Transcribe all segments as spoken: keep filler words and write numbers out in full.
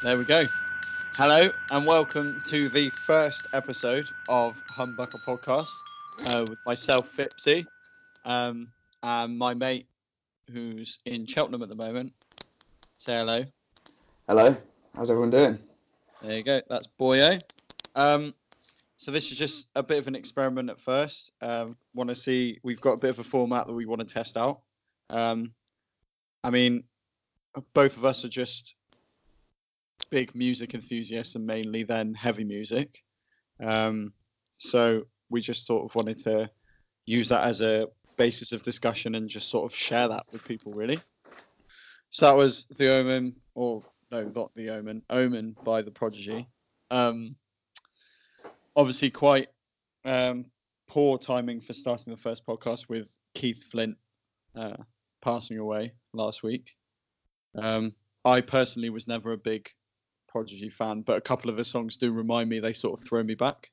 There we go. Hello and welcome to the first episode of Humbucker Podcast uh, with myself, Fipsy, um, and my mate who's in Cheltenham at the moment. Say hello. Hello. How's everyone doing? There you go. That's Boyo. Um, so this is just a bit of an experiment at first. Um, want to see, we've got a bit of a format that we want to test out. Um, I mean, both of us are just big music enthusiasts and mainly then heavy music. Um, so we just sort of wanted to use that as a basis of discussion and just sort of share that with people, really. So that was The Omen, or no, not The Omen, Omen by The Prodigy. Um, obviously quite um, poor timing for starting the first podcast with Keith Flint uh, passing away last week. Um, I personally was never a big Prodigy fan, but a couple of the songs do remind me. They sort of throw me back.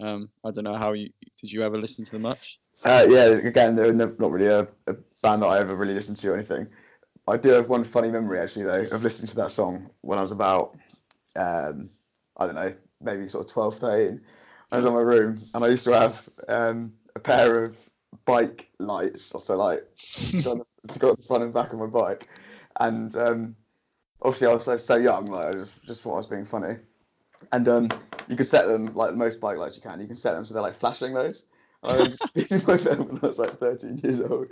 Um, I don't know how you did. You ever listen to them much? Uh, yeah, again, they're not really a, a band that I ever really listened to or anything. I do have one funny memory actually though of listening to that song when I was about um, I don't know, maybe sort of twelve, thirteen. I was in my room and I used to have um, a pair of bike lights, so like to go up the front and back of my bike, and. Um, Obviously, I was so, so young, like, I just, just thought I was being funny. And um, you could set them, like most bike lights you can, you can set them so they're like flashing those. I was beating my phone when I was like thirteen years old,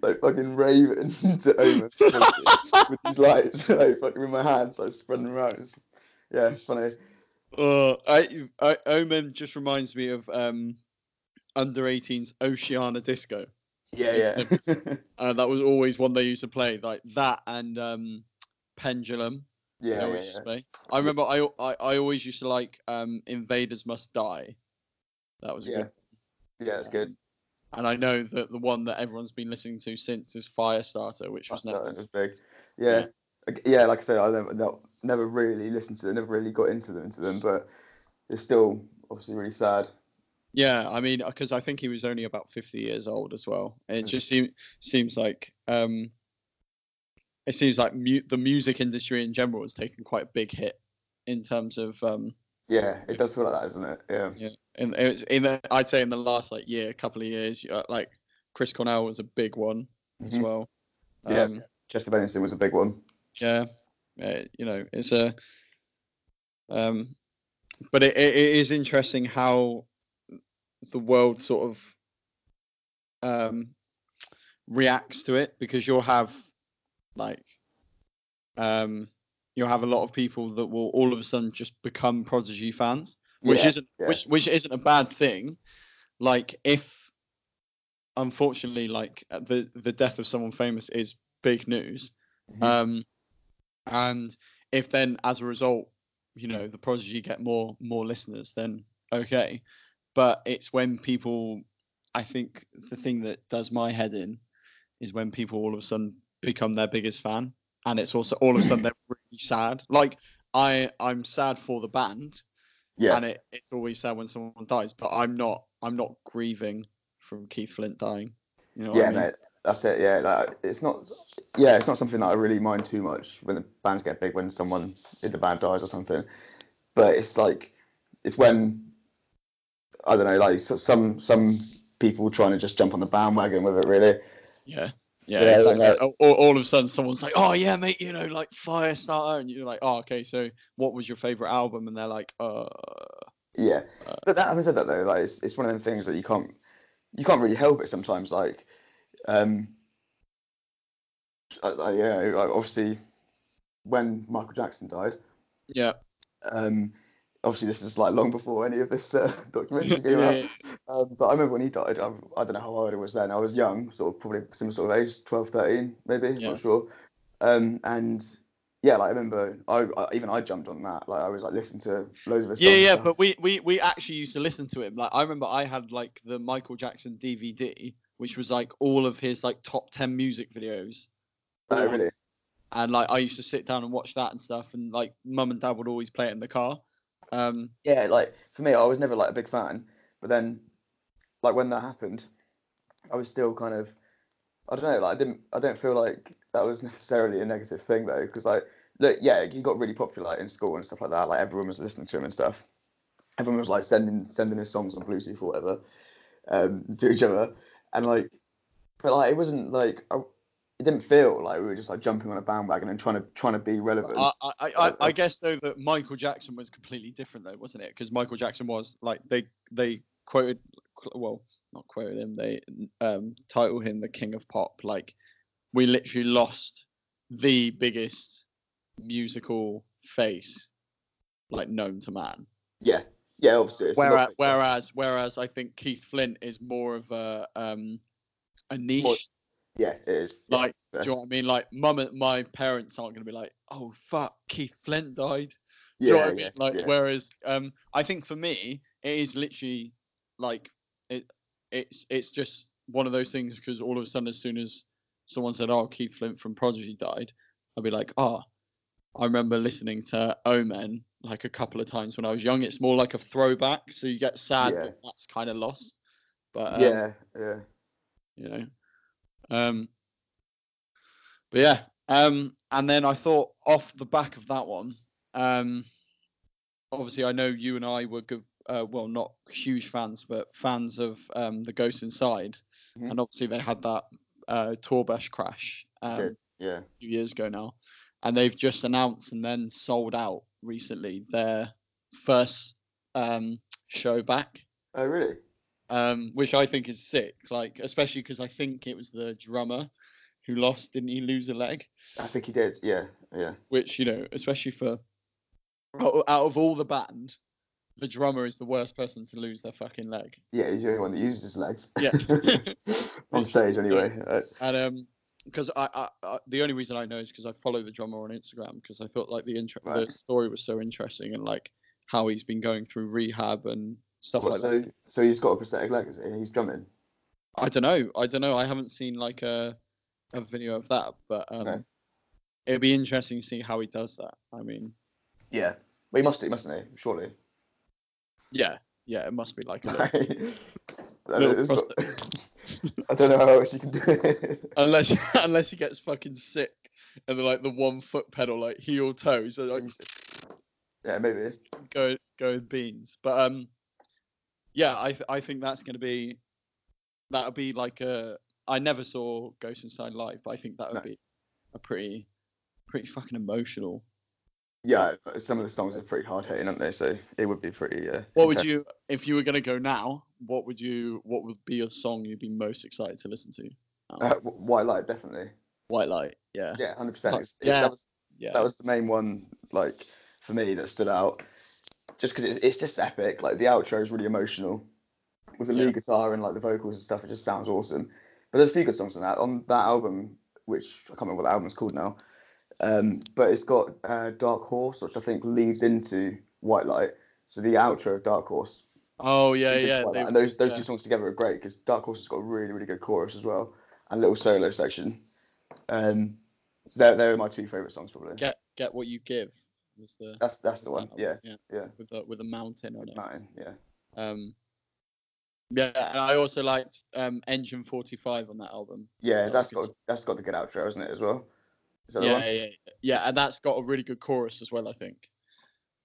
like fucking raving to Omen with these lights, like fucking with my hands, like spreading them out. It's, yeah, funny. Uh, I, I, Omen just reminds me of um, under eighteens Oceana Disco. Yeah, yeah. uh, that was always one they used to play, like that and. Um, Pendulum. Yeah, yeah, yeah. I remember I, I I always used to like um Invaders Must Die. That was yeah. good. Yeah, it's good. And I know that the one that everyone's been listening to since is Firestarter, which was never was big. Yeah. yeah, yeah. Like I said, I never not, never really listened to them, never really got into them, into them, but it's still obviously really sad. Yeah, I mean, because I think he was only about fifty years old as well. It mm-hmm. just seems seems like um. It seems like mu- the music industry in general has taken quite a big hit in terms of. Um, yeah, it does feel like that, doesn't it? Yeah. Yeah. And in, in the, I'd say in the last like year, couple of years, like Chris Cornell was a big one as mm-hmm. well. Yeah. Um, Chester Bennington was a big one. Yeah. Uh, you know, it's a. Um, but it, it, it is interesting how the world sort of um, reacts to it, because you'll have. Like, um, you'll have a lot of people that will all of a sudden just become Prodigy fans, which yeah, isn't yeah. which which isn't a bad thing. Like, if unfortunately, like the the death of someone famous is big news, mm-hmm. um, and if then as a result, you know, the Prodigy get more more listeners, then okay. But it's when people, I think the thing that does my head in is when people all of a sudden. Become their biggest fan, and it's also all of a sudden they're really sad. Like I, I'm sad for the band, yeah. And it, it's always sad when someone dies, but I'm not, I'm not grieving from Keith Flint dying. You know? Yeah, I mean? Mate, that's it. Yeah, like, it's not. Yeah, it's not something that I really mind too much when the bands get big, when someone in the band dies or something. But it's like, it's when I don't know, like some some people trying to just jump on the bandwagon with it, really. Yeah. Yeah, yeah, exactly. Like all, all of a sudden someone's like, oh yeah mate, you know, like Firestarter, and you're like, oh okay, so what was your favourite album? And they're like, uh yeah uh, but that, having said that though, like it's, it's one of them things that you can't you can't really help it sometimes, like um I, I, you know, like obviously when Michael Jackson died, yeah um obviously this is like long before any of this uh, documentary came yeah, out yeah. Um, but I remember when he died, I, I don't know how old I was then. I was young, sort of probably some sort of age, twelve, thirteen, maybe, yeah. I'm not sure. Um, and yeah, like I remember, I, I even I jumped on that. Like I was like listening to loads of his songs. Yeah, yeah, but we, we we actually used to listen to him. Like I remember I had like the Michael Jackson D V D, which was like all of his like top ten music videos. Oh, really? And like I used to sit down and watch that and stuff. And like mum and dad would always play it in the car. Um, yeah, like for me, I was never like a big fan. But then, like when that happened, I was still kind of, I don't know, like I didn't, I don't feel like that was necessarily a negative thing though, because like, look, yeah, he got really popular like, in school and stuff like that. Like everyone was listening to him and stuff. Everyone was like sending sending his songs on Bluetooth or whatever um, to each other, and like, but like it wasn't like I, it didn't feel like we were just like jumping on a bandwagon and trying to trying to be relevant. I I, I, I guess though that Michael Jackson was completely different though, wasn't it? Because Michael Jackson was like they they quoted. Well, not quote him. They um, title him the King of Pop. Like, we literally lost the biggest musical face, like known to man. Yeah, yeah, obviously. Whereas, whereas, whereas, I think Keith Flint is more of a um, a niche. More, yeah, it is. Like, yeah. Do you know what I mean? Like, mum and my parents aren't going to be like, "Oh fuck, Keith Flint died." Do yeah, you know what I mean? Yeah, like, yeah. Whereas, um, I think for me, it is literally like. It it's it's just one of those things because all of a sudden as soon as someone said, "Oh, Keith Flint from Prodigy died," I'd be like, "Ah, oh, I remember listening to Omen like a couple of times when I was young." It's more like a throwback, so you get sad yeah. that that's kind of lost. But um, yeah, yeah, you know, um, but yeah, um, and then I thought off the back of that one, um, obviously I know you and I were good. Uh, well, not huge fans, but fans of um, The Ghost Inside. Mm-hmm. And obviously they had that uh, Torbesh crash um, yeah. a few years ago now. And they've just announced and then sold out recently their first um, show back. Oh, really? Um, which I think is sick, like especially because I think it was the drummer who lost. Didn't he lose a leg? I think he did, yeah. yeah. Which, you know, especially for out, out of all the band, the drummer is the worst person to lose their fucking leg. Yeah, he's the only one that uses his legs. Yeah, on stage anyway. Yeah. And um, because I, I, I, the only reason I know is because I follow the drummer on Instagram because I felt like the intro, right. the story was so interesting and like how he's been going through rehab and stuff what, like so, that. So he's got a prosthetic leg, is he? He's drumming. I don't know. I don't know. I haven't seen like a a video of that, but um, no. it'd be interesting to see how he does that. I mean, yeah, well, he must do, mustn't he? Surely. Yeah, yeah, it must be like a little, little got, I don't know how else you can do it. Unless, unless he gets fucking sick and like the one foot pedal, like heel toes. Like, yeah, maybe. Go, go beans. But um, yeah, I, I think that's going to be, that'll be like a, I never saw Ghost Inside live, but I think that would no. be a pretty, pretty fucking emotional. Yeah, some of the songs are pretty hard hitting, aren't they? So it would be pretty. Uh, what intense. Would you, if you were going to go now? What would you? What would be a song you'd be most excited to listen to? Uh, White Light, definitely. White Light, yeah. Yeah, hundred percent. Yeah, that was, yeah. That was the main one, like for me, that stood out. Just because it's it's just epic. Like the outro is really emotional, with the lead yeah. guitar and like the vocals and stuff. It just sounds awesome. But there's a few good songs on that on that album, which I can't remember what the album's called now. Um, but it's got uh, Dark Horse, which I think leads into White Light. So the outro of Dark Horse. Oh yeah, yeah. They, and those those yeah. two songs together are great because Dark Horse has got a really really good chorus as well and a little solo section. Um, they're they're my two favourite songs probably. Get Get What You Give. Was the, that's that's was the one. That yeah, yeah, yeah. With the with the mountain on it. Mountain, yeah. Um, yeah, and I also liked um, Engine Forty Five on that album. Yeah, that's got that's got the good outro, isn't it as well? Yeah, yeah, yeah, and that's got a really good chorus as well, I think,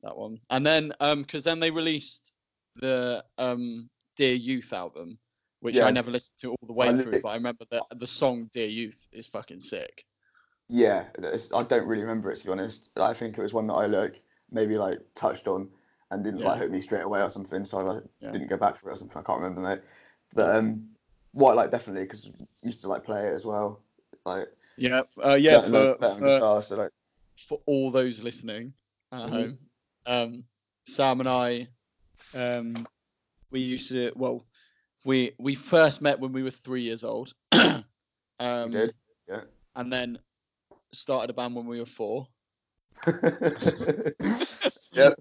that one. And then, um, because then they released the um Dear Youth album, which yeah. I never listened to all the way I through, li- but I remember that the song Dear Youth is fucking sick. Yeah, I don't really remember it, to be honest. I think it was one that I like maybe like touched on and didn't yeah. like hit me straight away or something, so I like, yeah. didn't go back for it or something. I can't remember that. But um, White Light definitely because I used to like play it as well, like. Yeah, uh, yeah. For, love, for, guitar, so like... for all those listening at mm-hmm. home, um, Sam and I, um, we used to. Well, we we first met when we were three years old. um, we did, yeah. And then started a band when we were four, Yep.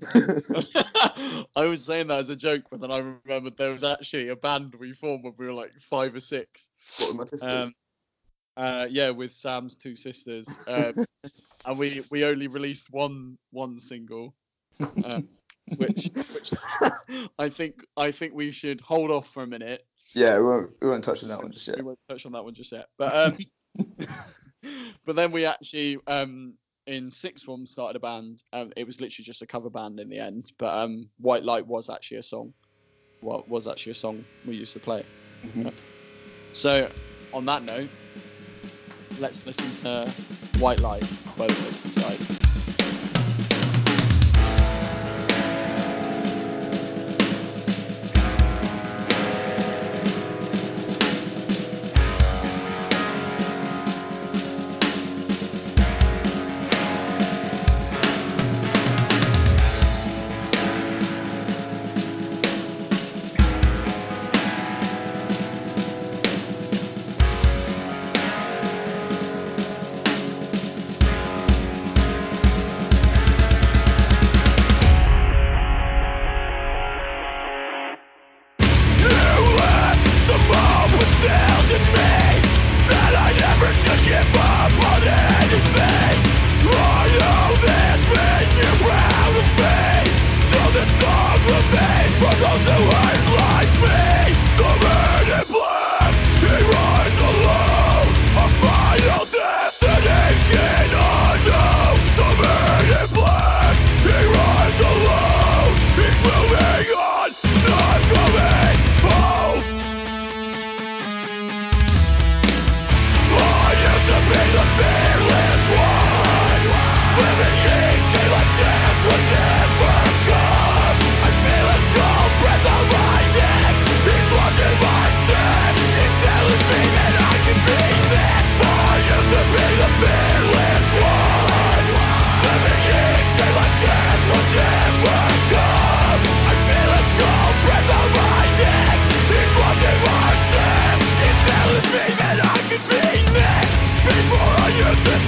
I was saying that as a joke, but then I remembered there was actually a band we formed when we were like five or six. What, with my sisters? Um, uh, yeah, with Sam's two sisters, um, and we we only released one one single, um, which which I think I think we should hold off for a minute. Yeah, we won't we won't touch on that one just yet. We won't touch on that one just yet. But um, but then we actually um. in sixth form started a band. Um, it was literally just a cover band in the end, but um, White Light was actually a song. Well, was actually a song we used to play. Mm-hmm. So, on that note, let's listen to White Light by The Wasted Side. Yes,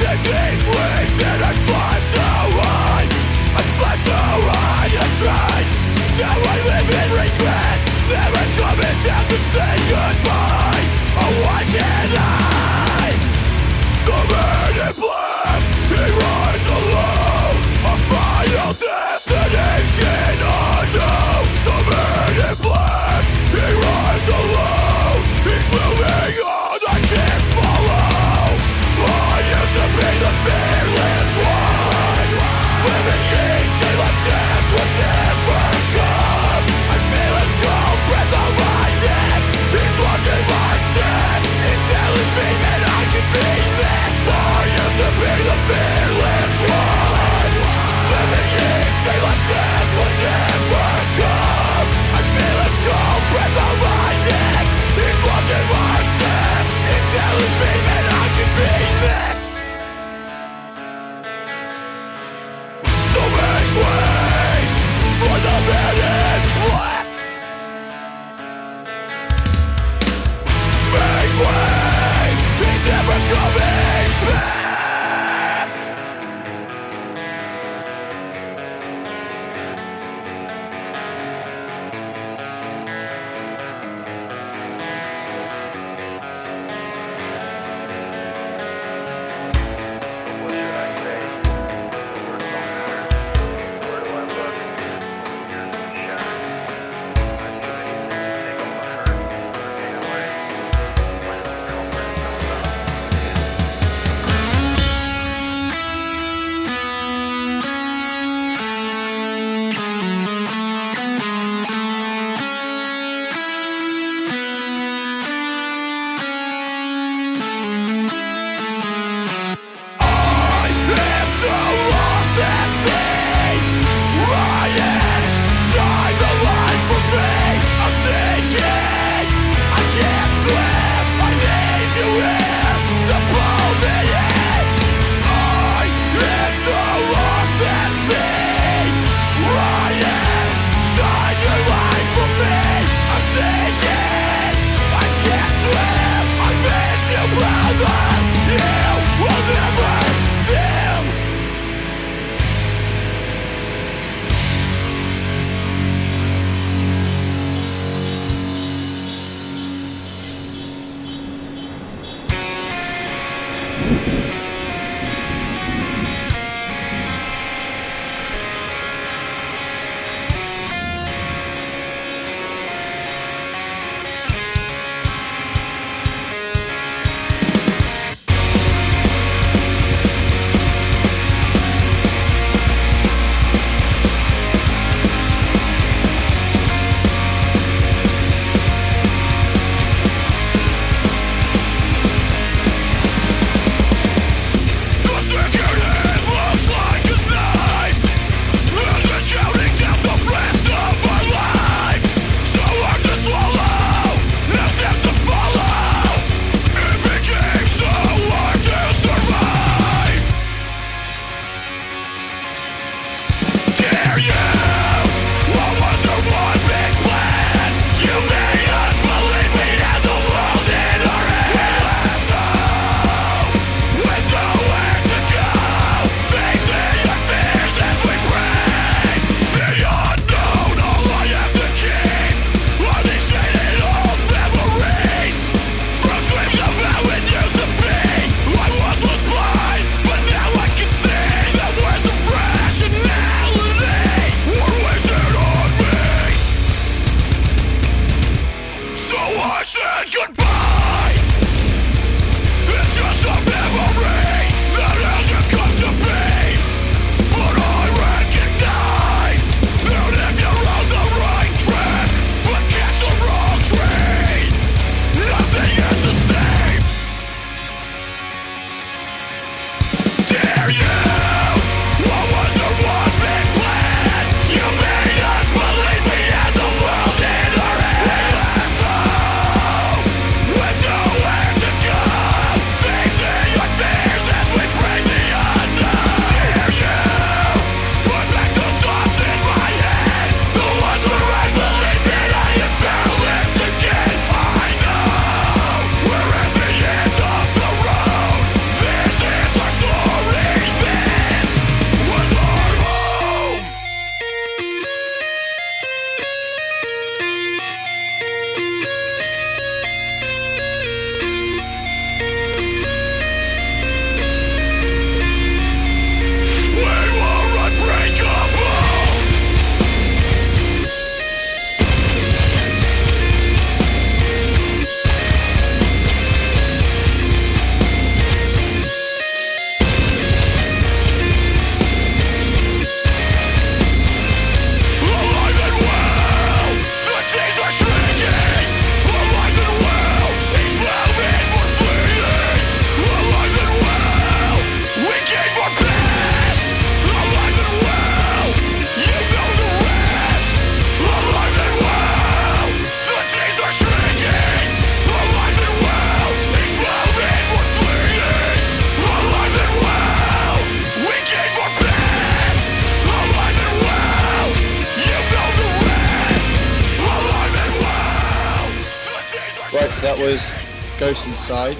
Inside,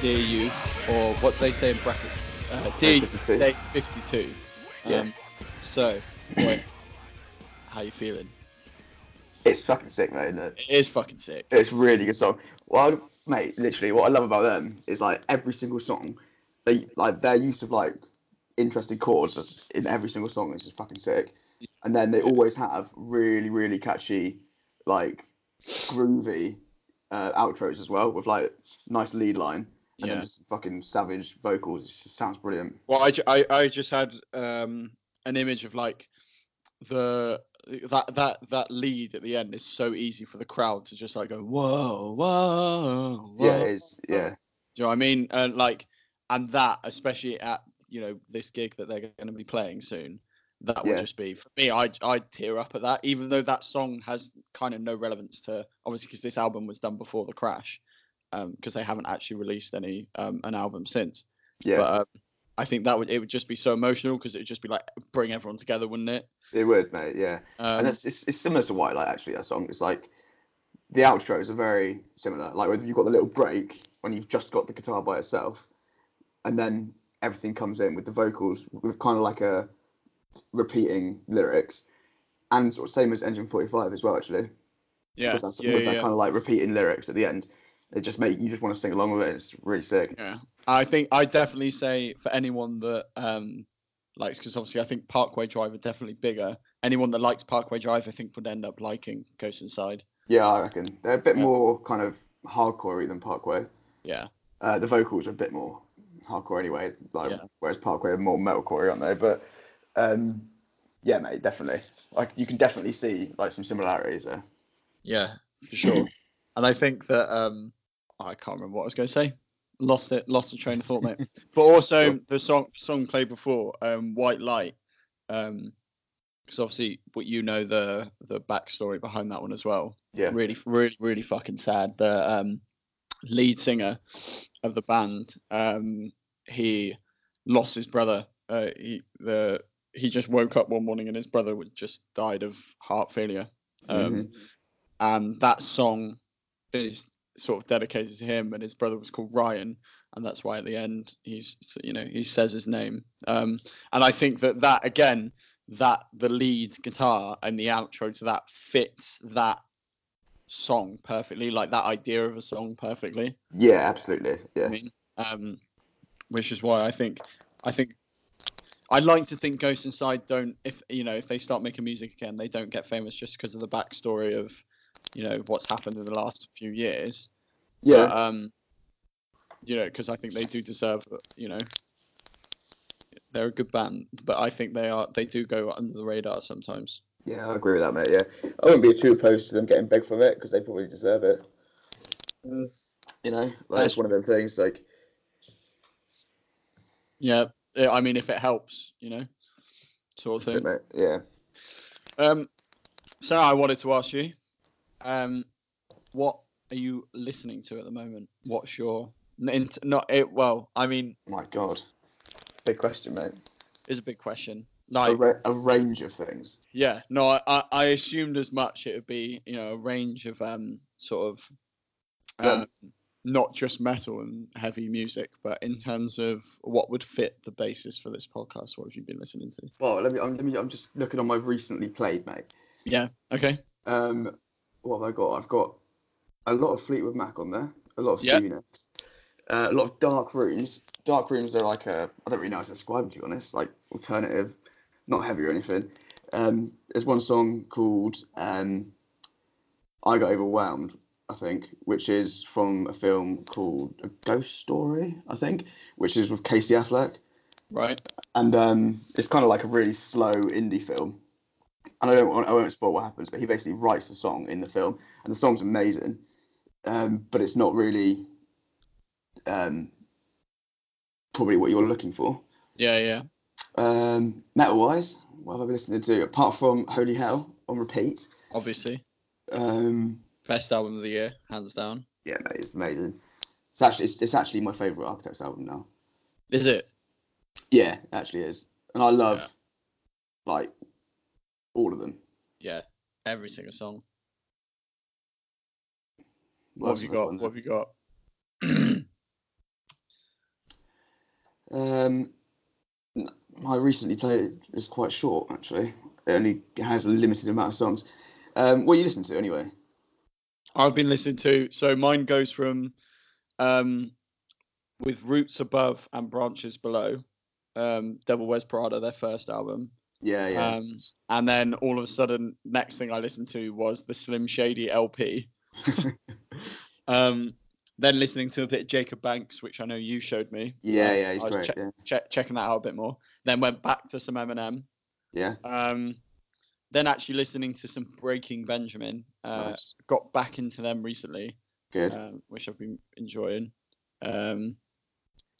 Dear Youth, or what they say in brackets, uh, Dear Youth, Day fifty-two. Yeah. Um, so, boy, how you feeling? It's fucking sick, mate, isn't it? It is fucking sick. It's really good song. Well, I, mate, literally, what I love about them is, like, every single song, they, like, their use of, like, interesting chords in every single song is just fucking sick. And then they always have really, really catchy, like, groovy uh, outros as well, with, like, nice lead line, and yeah. then just fucking savage vocals. It just sounds brilliant. Well, I, I, I just had um, an image of like the that that that lead at the end is so easy for the crowd to just like go whoa whoa. whoa. Yeah, it is. Yeah. Do you know what I mean? And like, and that especially at you know this gig that they're going to be playing soon, that would yeah. just be for me. I I tear up at that, even though that song has kind of no relevance to obviously because this album was done before the crash. Because um, they haven't actually released any um, an album since. Yeah. But um, I think that would it would just be so emotional because it would just be like bring everyone together, wouldn't it? It would, mate. Yeah. Um, and it's, it's it's similar to White Light actually. That song. It's like the outros are very similar. Like whether you've got the little break when you've just got the guitar by itself, and then everything comes in with the vocals with kind of like a repeating lyrics, and sort of same as Engine Forty Five as well actually. Yeah. With that, yeah, with yeah, that yeah. kind of like repeating lyrics at the end. it just make you just want to sing along with it. It's really sick. Yeah, I think I definitely say for anyone that um likes, because obviously I think Parkway Drive are definitely bigger. Anyone that likes Parkway Drive, I think, would end up liking Ghost Inside. Yeah, I reckon they're a bit yeah. more kind of hardcorey than Parkway. Yeah, uh, the vocals are a bit more hardcore anyway. Like yeah. whereas Parkway are more metalcore, aren't they? But um, yeah, mate, definitely. Like you can definitely see like some similarities there. Yeah, for sure. And I think that um, oh, I can't remember what I was going to say. Lost it, lost the train of thought, mate. But also the song song played before, um, White Light, because um, obviously, what you know the the backstory behind that one as well. Yeah, really, really, really fucking sad. The um, lead singer of the band, um, he lost his brother. Uh, he the he just woke up one morning and his brother would just died of heart failure. Um, mm-hmm. And that song is sort of dedicated to him, and his brother was called Ryan, and that's why at the end he's, you know, he says his name. Um, and I think that that again, that the lead guitar and the outro to that fits that song perfectly, like that idea of a song perfectly. Yeah, absolutely. Yeah. I mean, um, which is why I think, I think, I'd like to think Ghost Inside don't, if you know, if they start making music again, they don't get famous just because of the backstory of, you know, what's happened in the last few years. Yeah. But, um, you know, because I think they do deserve, you know, they're a good band, but I think they are, they do go under the radar sometimes. Yeah, I agree with that, mate. Yeah. I wouldn't be too opposed to them getting big from it because they probably deserve it. Mm. You know, like, it's one of them things, like. Yeah. I mean, if it helps, you know, sort of thing. It, mate. Yeah. Um, so I wanted to ask you, Um, what are you listening to at the moment? What's your not it? Well, I mean, my God, big question, mate. It's a big question. Like a, ra- a range of things. Yeah, no, I, I, I assumed as much. It would be, you know, a range of um sort of um, yeah. not just metal and heavy music, but in terms of what would fit the basis for this podcast. What have you been listening to? Well, let me. I'm, let me, I'm just looking on my recently played, mate. Yeah. Okay. Um. What have I got? I've got a lot of Fleetwood Mac on there, a lot of Stevie yep. Nicks, uh, a lot of Dark Rooms. Dark Rooms are like a, I don't really know how to describe them, to be honest, like alternative, not heavy or anything. Um, there's one song called um, I Got Overwhelmed, I think, which is from a film called A Ghost Story, I think, which is with Casey Affleck. Right. And um, it's kind of like a really slow indie film. And I don't want, I won't spoil what happens, but he basically writes the song in the film, and the song's amazing, um, but it's not really um, probably what you're looking for. Yeah, yeah. Um, metal-wise, what have I been listening to? Apart from Holy Hell on repeat. Obviously. Um, Best album of the year, hands down. Yeah, mate, it's amazing. It's actually it's, it's actually my favourite Architects album now. Is it? Yeah, it actually is. And I love, yeah. like... all of them. Yeah, every single song. What, what have you got? What have you got? um, my recently played is quite short, actually. It only has a limited amount of songs. Um, what are you listening to, anyway? I've been listening to... So mine goes from... Um, with Roots Above and Branches Below. Um, Devil Wears Prada, their first album. Yeah, yeah. Um, and then all of a sudden, next thing I listened to was the Slim Shady L P. um, then listening to a bit of Jacob Banks, which I know you showed me. Yeah, yeah, he's I was great. Che- yeah. Che- checking that out a bit more. Then went back to some Eminem. Yeah. Um, then actually listening to some Breaking Benjamin. Uh, nice. Got back into them recently. Good. Uh, which I've been enjoying. Um,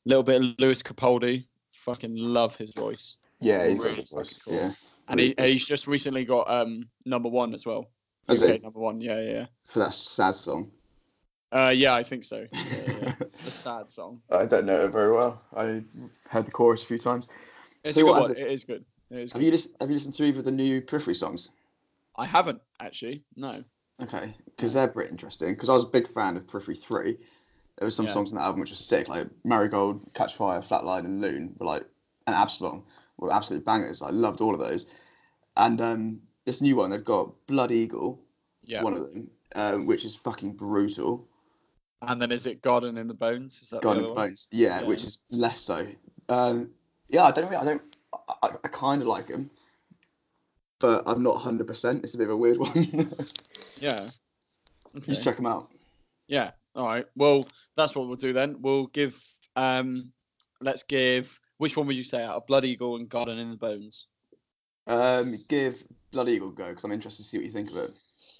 little bit of Lewis Capaldi. Fucking love his voice. Yeah, he's really cool. yeah. And he, he's just recently got um, number one as well. That's U K it? Number one, yeah, yeah. For that sad song. Uh, yeah, I think so. Yeah, yeah. The sad song. I don't know it very well. I heard the chorus a few times. It's so a good one. It is good. It is have good. you listened? Have you listened to either of the new Periphery songs? I haven't actually. No. Okay, because they're pretty interesting. Because I was a big fan of Periphery three. There were some yeah. songs on that album which were sick, like Marigold, Catch Fire, Flatline, and Loon were like an Absalom. Were absolute bangers. I loved all of those. And um, this new one, they've got Blood Eagle, yeah. one of them, uh, which is fucking brutal. And then is it Garden in the Bones? Is that Garden in the Bones? Yeah, yeah, which is less so. Um, yeah, I don't really, I don't, I, I kind of like them, but I'm not one hundred percent. It's a bit of a weird one. Yeah. Okay. Just check them out. Yeah. All right. Well, that's what we'll do then. We'll give, um, let's give, which one would you say out of Blood Eagle and Garden in the Bones? Um, give Blood Eagle a go, because I'm interested to see what you think of it.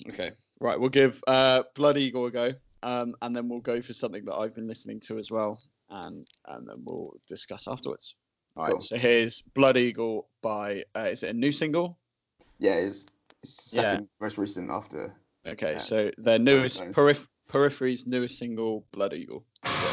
Okay. Right. We'll give uh, Blood Eagle a go. Um, and then we'll go for something that I've been listening to as well, and and then we'll discuss afterwards. All cool. Right, so here's Blood Eagle by, uh, is it a new single? Yeah, it is. It's the second, yeah. most recent after. Okay, yeah. So their newest, Perif- Periphery's newest single, Blood Eagle. Yeah.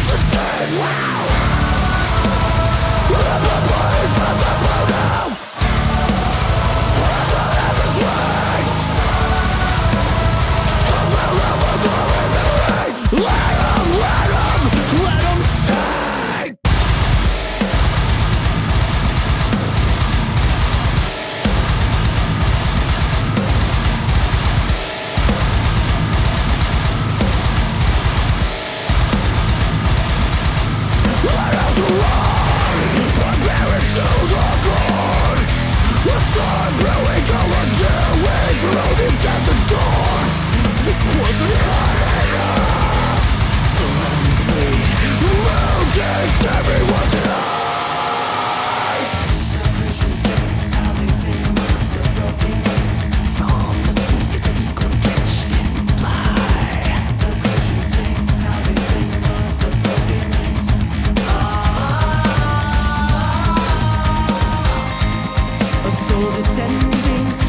Descending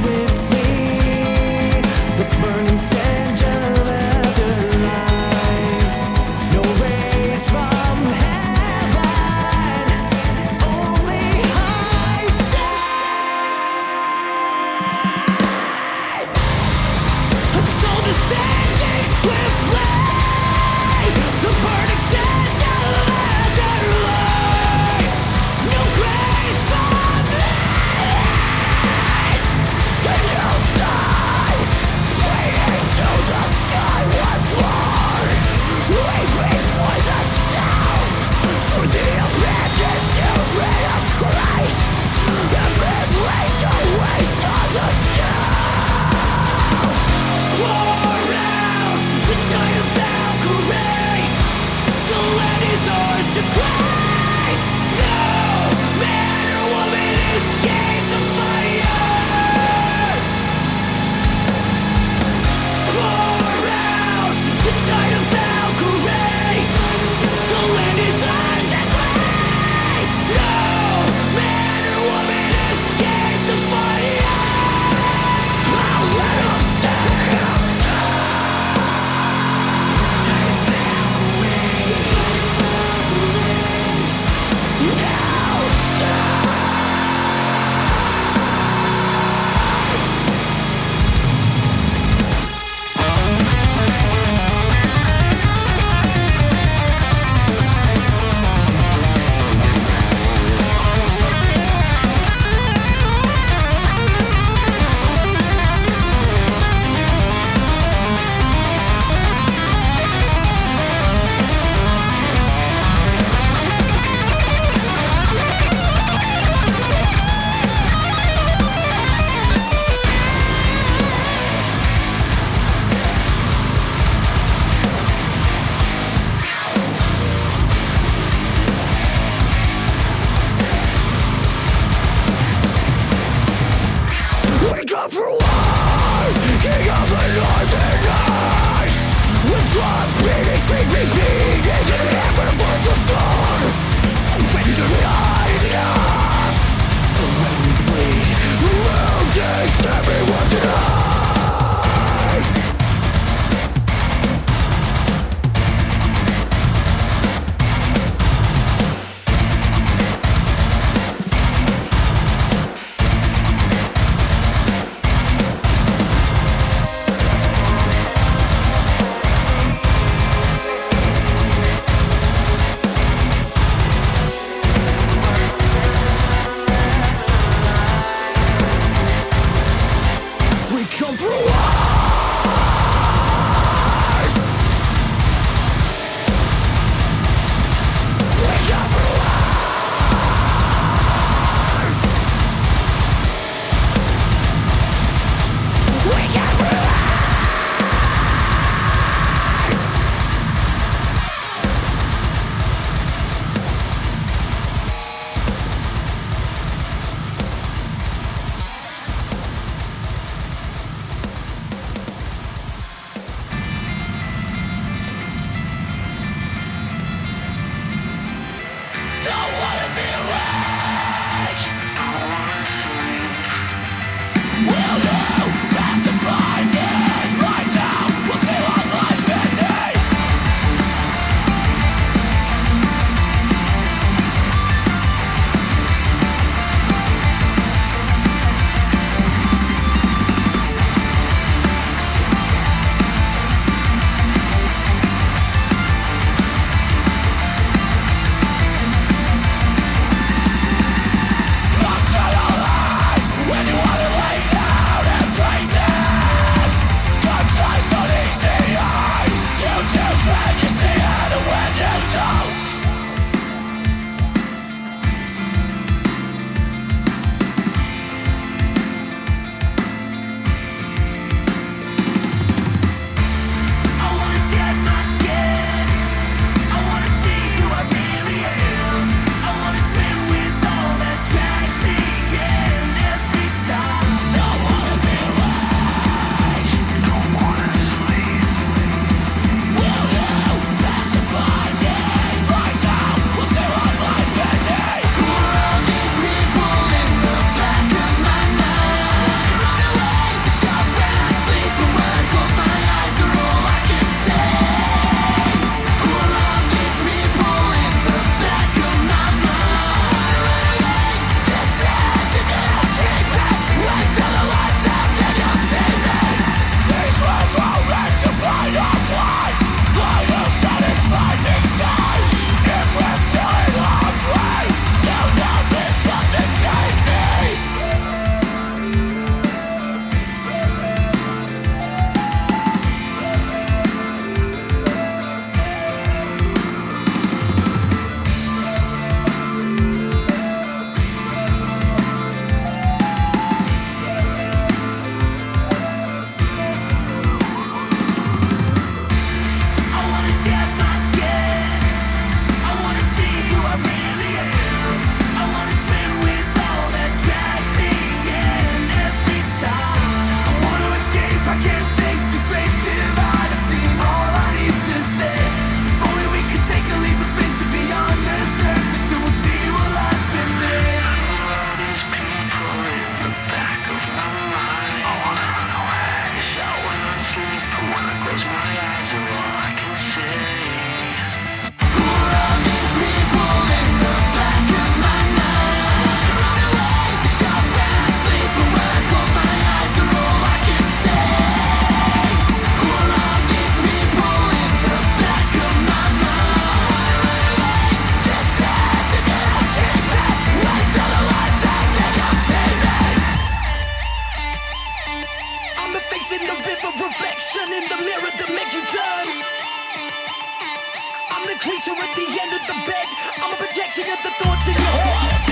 creature at the end of the bed. I'm a projection of the thoughts in your head.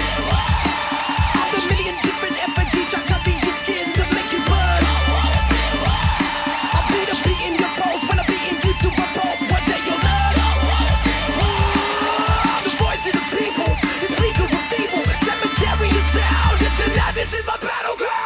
I'm a million different effigies dropped out of your skin to make you burn. I'll be the beat in your pulse when I'm beating you to a pulp. One day you'll learn. I'm the voice of the people, the speaker of evil, cemetery of sound. And tonight this is my battleground.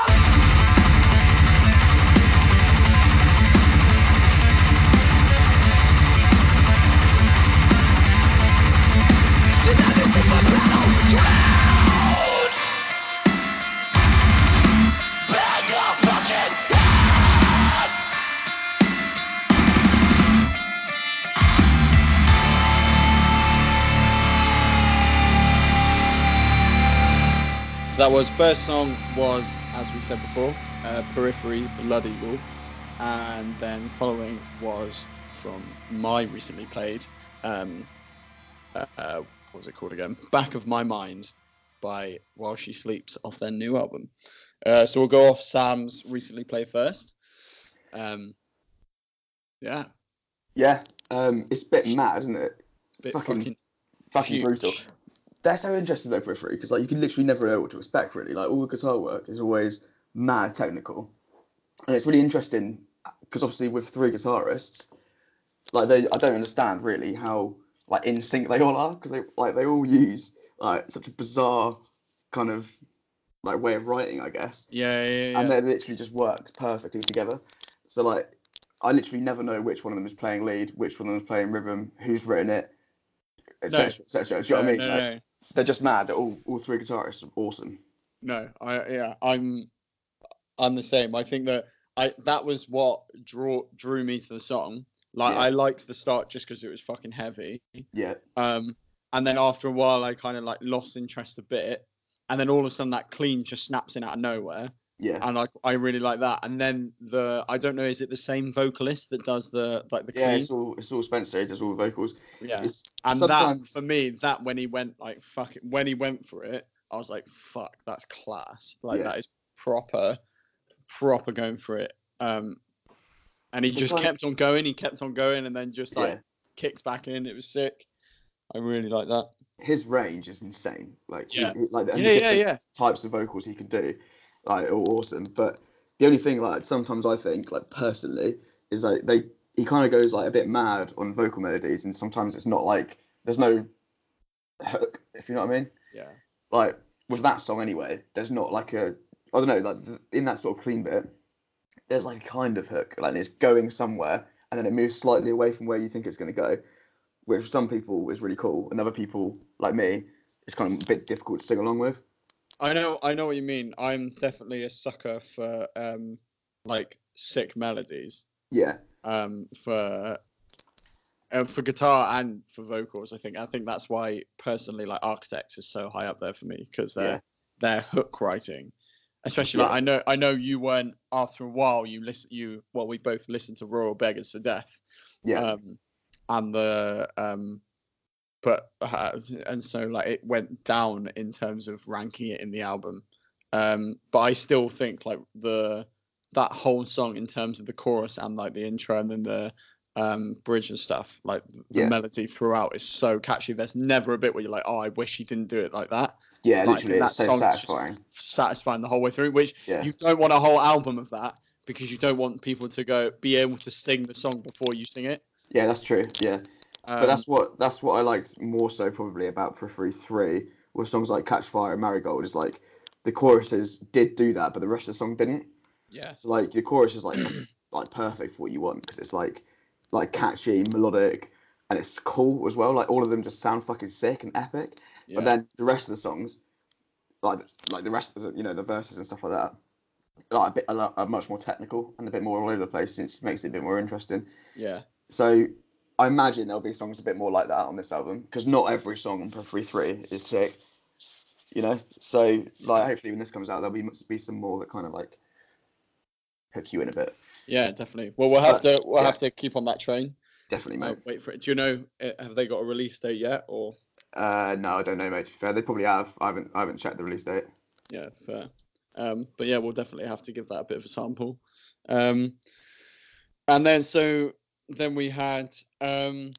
So that was, first song was, as we said before, uh, Periphery, Blood Eagle, and then following was from my recently played, um, uh, uh, what was it called again? Back of My Mind by While She Sleeps off their new album. Uh, so we'll go off Sam's recently played first. Um, yeah. Yeah, um, it's a bit mad, isn't it? Bit fucking, fucking, fucking brutal. That's so interesting though, Periphery, because like you can literally never know what to expect really. Like all the guitar work is always mad technical, and it's really interesting because obviously with three guitarists, like they, I don't understand really how like in sync they all are, because they like they all use like such a bizarre kind of like way of writing, I guess. Yeah, yeah, yeah. And they literally just work perfectly together. So like I literally never know which one of them is playing lead, which one of them is playing rhythm, who's written it, et cetera. No. Et do you no, know what I mean? No, like, no. They're just mad. All all three guitarists are awesome. No, I yeah, I'm I'm the same. I think that I that was what draw drew me to the song. Like yeah. I liked the start just because it was fucking heavy. Yeah. Um, and then after a while, I kind of like lost interest a bit, and then all of a sudden that clean just snaps in out of nowhere. Yeah. And I I really like that. And then the I don't know, is it the same vocalist that does the like the clean? Yeah, it's all it's all Spencer. He does all the vocals. Yeah. It's, And sometimes, that, for me, that when he went, like, fuck it, when he went for it, I was like, fuck, that's class. Like, yeah. that is proper, proper going for it. Um, and he just like, kept on going, he kept on going, and then just, like, yeah. kicks back in. It was sick. I really like that. His range is insane. Like, yeah, he, he, like, and yeah, the different yeah, yeah. types of vocals he can do, like, are awesome. But the only thing, like, sometimes I think, like, personally, is, like, they... he kind of goes like a bit mad on vocal melodies, and sometimes it's not like there's no hook, if you know what I mean. Yeah. Like with that song anyway, there's not like a I don't know like in that sort of clean bit, there's like a kind of hook, like it's going somewhere, and then it moves slightly away from where you think it's going to go, which for some people is really cool, and other people like me, it's kind of a bit difficult to sing along with. I know, I know what you mean. I'm definitely a sucker for um, like sick melodies. Yeah. Um, for uh, for guitar and for vocals, I think I think that's why personally, like Architects is so high up there for me, because their yeah. their hook writing, especially. Yeah. Like I know I know you weren't. After a while, you listen you well. We both listened to Royal Beggars for Death, yeah, um, and the um, but uh, and so like it went down in terms of ranking it in the album, um, but I still think like the. that whole song in terms of the chorus and like the intro and then the um bridge and stuff, like the yeah. melody throughout is so catchy. There's never a bit where you're like, oh, I wish he didn't do it like that. Yeah, like, literally, that it's so satisfying. Satisfying the whole way through, which yeah. you don't want a whole album of that, because you don't want people to go be able to sing the song before you sing it. Yeah, that's true. Yeah, um, but that's what that's what I liked more so probably about Periphery three with songs like Catch Fire and Marigold, is like the choruses did do that, but the rest of the song didn't. Yeah. So like the chorus is like like perfect for what you want, because it's like like catchy, melodic, and it's cool as well. Like all of them just sound fucking sick and epic. Yeah. But then the rest of the songs, like like the rest of the, you know, the verses and stuff like that, like a bit a lot, are much more technical and a bit more all over the place, which makes it a bit more interesting. Yeah. So I imagine there'll be songs a bit more like that on this album, because not every song on Periphery three is sick, you know. So like hopefully when this comes out, there'll be be some more that kind of like hook you in a bit. Yeah, definitely. Well, we'll have but, to we'll yeah. have to keep on that train. Definitely, mate. Uh, wait for it. Do you know, have they got a release date yet, or? Uh, no, I don't know, mate. To be fair, they probably have. I haven't I haven't checked the release date. Yeah, fair. Um, but yeah, we'll definitely have to give that a bit of a sample. Um, and then so then we had um,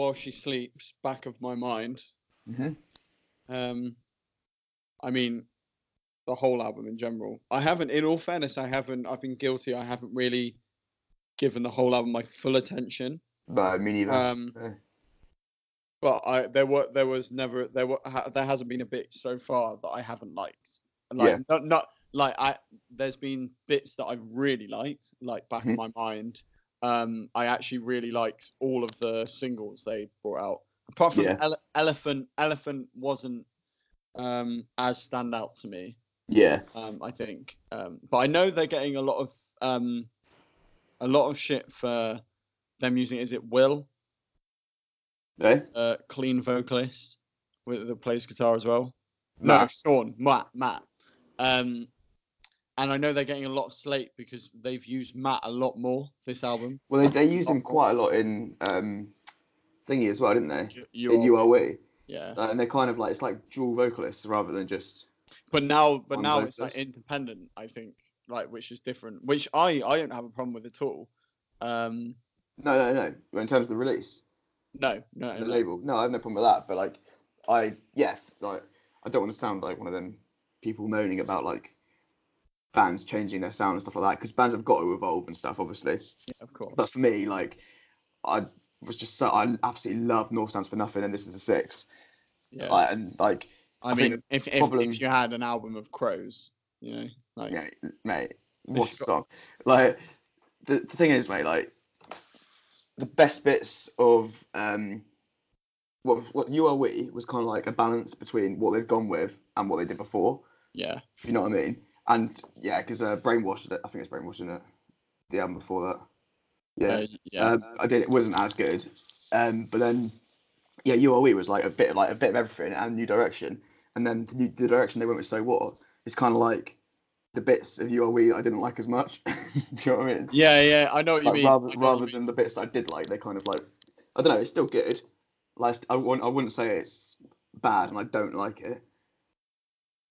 While She Sleeps, Back of My Mind. Mm-hmm. Um, I mean, the whole album in general. I haven't, in all fairness, I haven't, I've been guilty. I haven't really given the whole album my full attention. No, me neither. Um, yeah. But I, there were, there was never, there were, ha, there hasn't been a bit so far that I haven't liked. Like, yeah. not, not like I, there's been bits that I really liked, like Back mm-hmm. of My Mind. Um, I actually really liked all of the singles they brought out. Apart from yeah. Ele- Elephant, Elephant wasn't um, as standout to me. Yeah. Um, I think, um, but I know they're getting a lot of um, a lot of shit for them using. Is it Will? No. Uh, clean vocalist with that plays guitar as well. Matt. No, Sean, Matt, Matt. Um, and I know they're getting a lot of slate because they've used Matt a lot more this album. Well, they, they used him quite a lot in um, Thingy as well, didn't they? You, in U R W. Yeah. Uh, and they're kind of like, it's like dual vocalists rather than just. But now, but now vocalist. It's like independent, I think, like, which is different, which I, I don't have a problem with at all. Um, no, no, no. In terms of the release. No, no, the no. label. No, I have no problem with that. But like, I yeah, like I don't want to sound like one of them people moaning about like bands changing their sound and stuff like that, because bands have got to evolve and stuff, obviously. Yeah, of course. But for me, like, I was just so I absolutely love North Stands for Nothing, and This Is a Six. Yeah. Like, and like, I, I mean, if if, problem, if you had an album of Crows, you know, like, yeah, mate, what a song! Like, the, the thing is, mate, like. The best bits of um, what what You Are We was kind of like a balance between what they've gone with and what they did before. Yeah, if you know what I mean. And yeah, because uh, Brainwashed, I think it's Brainwashed, isn't it? The album before that. Yeah, uh, yeah. Um, I did. It wasn't as good. Um, but then yeah, You Are We was like a bit like a bit of everything and New Direction. And then the, new, the direction they went with So What is kind of like the bits of You Are We that I didn't like as much. Do you know what I mean? Yeah, yeah, I know what you like, mean. Rather, rather you than mean. The bits that I did like, they're kind of like, I don't know, it's still good. Like, I, won't, I wouldn't say it's bad, and I don't like it.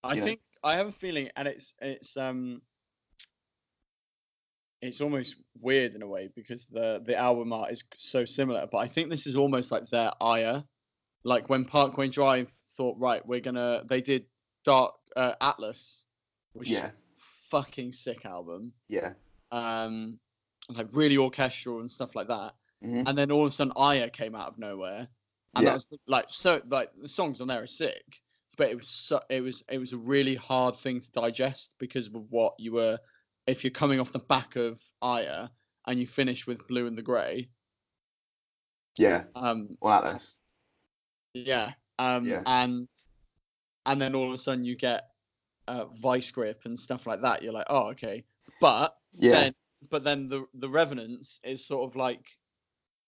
I you think, know? I have a feeling, and it's, it's, um, it's almost weird in a way, because the, the album art is so similar, but I think this is almost like their ire. Like, when Parkway Drive thought, right, we're gonna, they did Dark uh, Atlas, which yeah. fucking sick album, yeah um like really orchestral and stuff like that, mm-hmm. and then all of a sudden Aya came out of nowhere, and yeah. that was like, so like the songs on there are sick, but it was so, it was it was a really hard thing to digest because of what you were, if you're coming off the back of Aya and you finish with Blue and the Grey, yeah um well that's yeah um yeah. and and then all of a sudden you get Uh, Vice Grip and stuff like that, you're like, oh, okay. But yeah. then, but then the the Revenants is sort of like,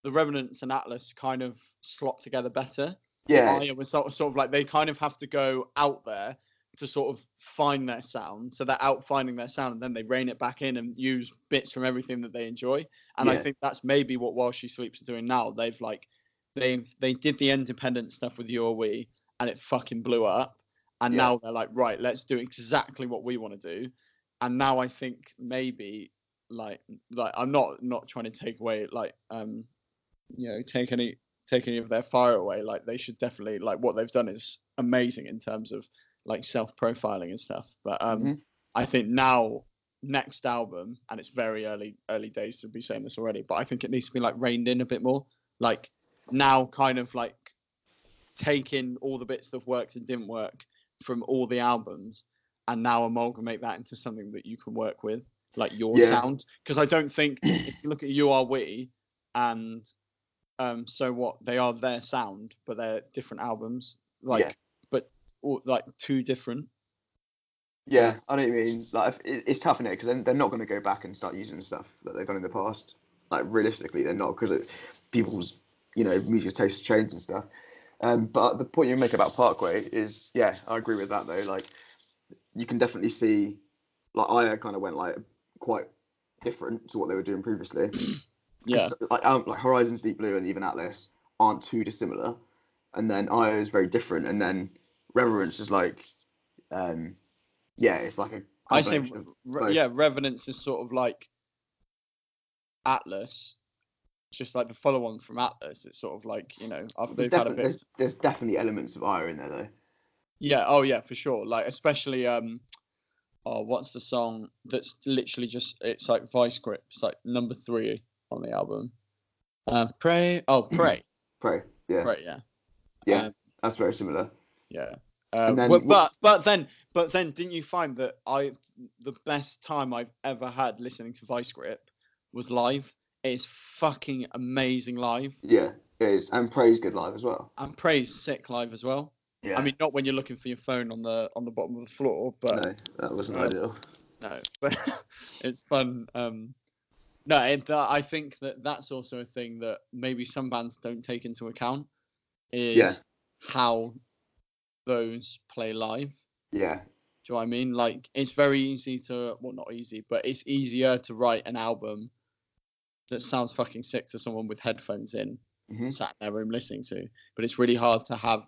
the Revenants and Atlas kind of slot together better. Yeah, it was sort of, sort of like they kind of have to go out there to sort of find their sound, so they're out finding their sound, and then they rein it back in and use bits from everything that they enjoy. And yeah. I think that's maybe what While She Sleeps are doing now. They've like, they they did the independent stuff with Your We, and it fucking blew up. And yeah. now they're like, right, let's do exactly what we want to do. And now I think maybe, like, like I'm not, not trying to take away, like, um, you know, take any take any of their fire away. Like, they should definitely, like, what they've done is amazing in terms of like self-profiling and stuff. But um, mm-hmm. I think now next album, and it's very early early days to be saying this already, but I think it needs to be like reined in a bit more. Like now, kind of like taking all the bits that worked and didn't work from all the albums and now amalgamate that into something that you can work with, like your yeah. sound, because I don't think if you look at You Are We and um So What, they are their sound, but they're different albums, like yeah. but or, like two different yeah I don't mean like it, it's tough in it, because then they're not going to go back and start using stuff that they've done in the past, like realistically they're not, because people's, you know, music tastes change and stuff. Um, but the point you make about Parkway is, yeah, I agree with that, though. Like, you can definitely see, like, I kind of went, like, quite different to what they were doing previously. yeah. Like, um, like, Horizons, Deep Blue, and even Atlas aren't too dissimilar. And then Io is very different. And then Reverence is, like, um, yeah, it's like a... I say, re- yeah, Reverence is sort of like Atlas, just like the follow-on from Atlas. It's sort of like, you know, after there's, defi- a bit there's, of... there's definitely elements of Ira in there though. Yeah, oh yeah, for sure. Like especially um oh what's the song that's literally just, it's like Vice Grip, it's like number three on the album. Um uh, Pray oh Pray. Pray, yeah. Pray, yeah. Yeah. Um, that's very similar. Yeah. Uh, then, well, but but then but then didn't you find that I the best time I've ever had listening to Vice Grip was live? It's fucking amazing live. Yeah, it is. And Pray's good live as well. And Pray's sick live as well. Yeah. I mean, not when you're looking for your phone on the on the bottom of the floor, but no, that wasn't uh, ideal. No, but it's fun. Um, no, it, uh, I think that that's also a thing that maybe some bands don't take into account is yeah. how those play live. Yeah. Do you know what I mean? Like, it's very easy to, well, not easy, but it's easier to write an album that sounds fucking sick to someone with headphones in, mm-hmm. sat in their room listening to. But it's really hard to have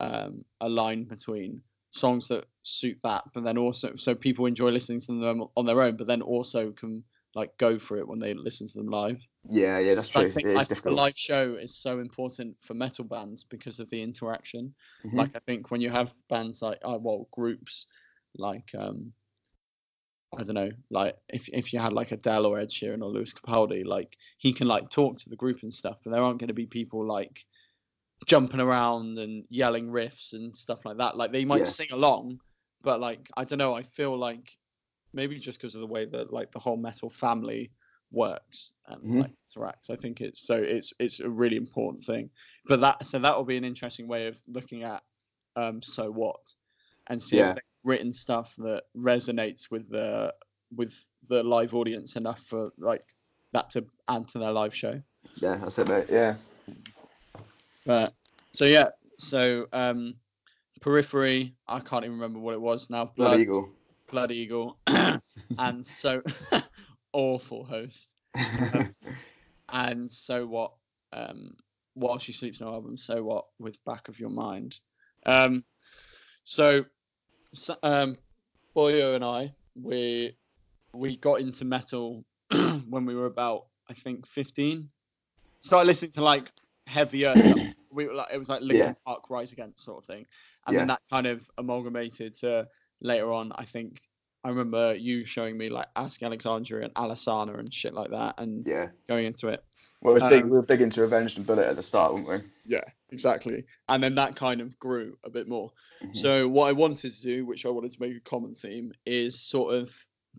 um, a line between songs that suit that, but then also so people enjoy listening to them on their own, but then also can like go for it when they listen to them live. Yeah, yeah, that's so true. I think, it is I think difficult. The live show is so important for metal bands because of the interaction. Mm-hmm. Like I think when you have bands like, oh, well, groups like. Um, I don't know, like if if you had like Adele or Ed Sheeran or Lewis Capaldi, like he can like talk to the group and stuff, but there aren't going to be people like jumping around and yelling riffs and stuff like that. Like they might yeah. sing along, but like, I don't know, I feel like maybe just because of the way that like the whole metal family works and mm-hmm. like interacts, I think it's so it's it's a really important thing. But that so that will be an interesting way of looking at um So What and see yeah. if they written stuff that resonates with the with the live audience enough for like that to add to their live show. Yeah, that's it, mate. Yeah. But so yeah, so um, Periphery. I can't even remember what it was now. Blood, Blood Eagle. Blood Eagle, and so awful host. Um, and So What? Um, While She Sleeps, no album. So What? With Back of Your Mind. Um, so. Um, Boyo and I, we we got into metal when we were about, I think, fifteen. Started listening to like heavier stuff. We were like, it was like Linkin yeah. Park, Rise Against sort of thing, and yeah. then that kind of amalgamated to later on. I think I remember you showing me like Ask Alexandria and Alisana and shit like that, and yeah. going into it. Well, it was um, big, we were big into Avenged and Bullet at the start, weren't we? Yeah, exactly. And then that kind of grew a bit more. Mm-hmm. So what I wanted to do, which I wanted to make a common theme, is sort of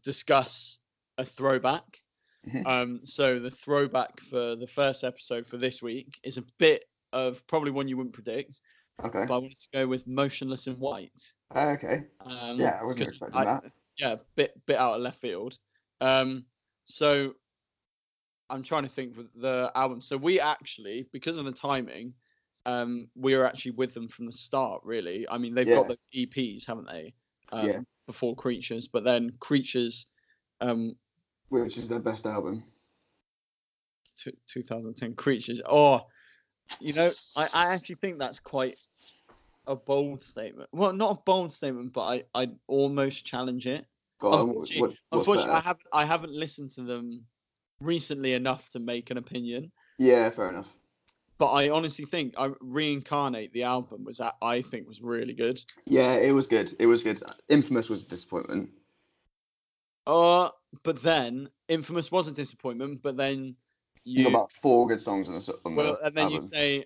discuss a throwback. Mm-hmm. Um, so the throwback for the first episode for this week is a bit of probably one you wouldn't predict. Okay. But I wanted to go with Motionless in White. Uh, okay. Um, yeah, I wasn't expecting I, that. Yeah, bit bit out of left field. Um, so... I'm trying to think of the album. So we actually, because of the timing, um, we were actually with them from the start, really. I mean, they've yeah. got those E Ps, haven't they? Um, yeah. Before Creatures, but then Creatures... Um, Which is their best album. T- twenty ten Creatures. Oh, you know, I, I actually think that's quite a bold statement. Well, not a bold statement, but I, I almost challenge it. Go on, unfortunately, what, what, unfortunately I, haven't, I haven't listened to them recently enough to make an opinion. Yeah, fair enough. But I honestly think I Reincarnate, the album, was that I think was really good. Yeah, it was good. It was good. Infamous was a disappointment. Uh but then Infamous was a disappointment. But then you got about four good songs on the on well, the and then album. You say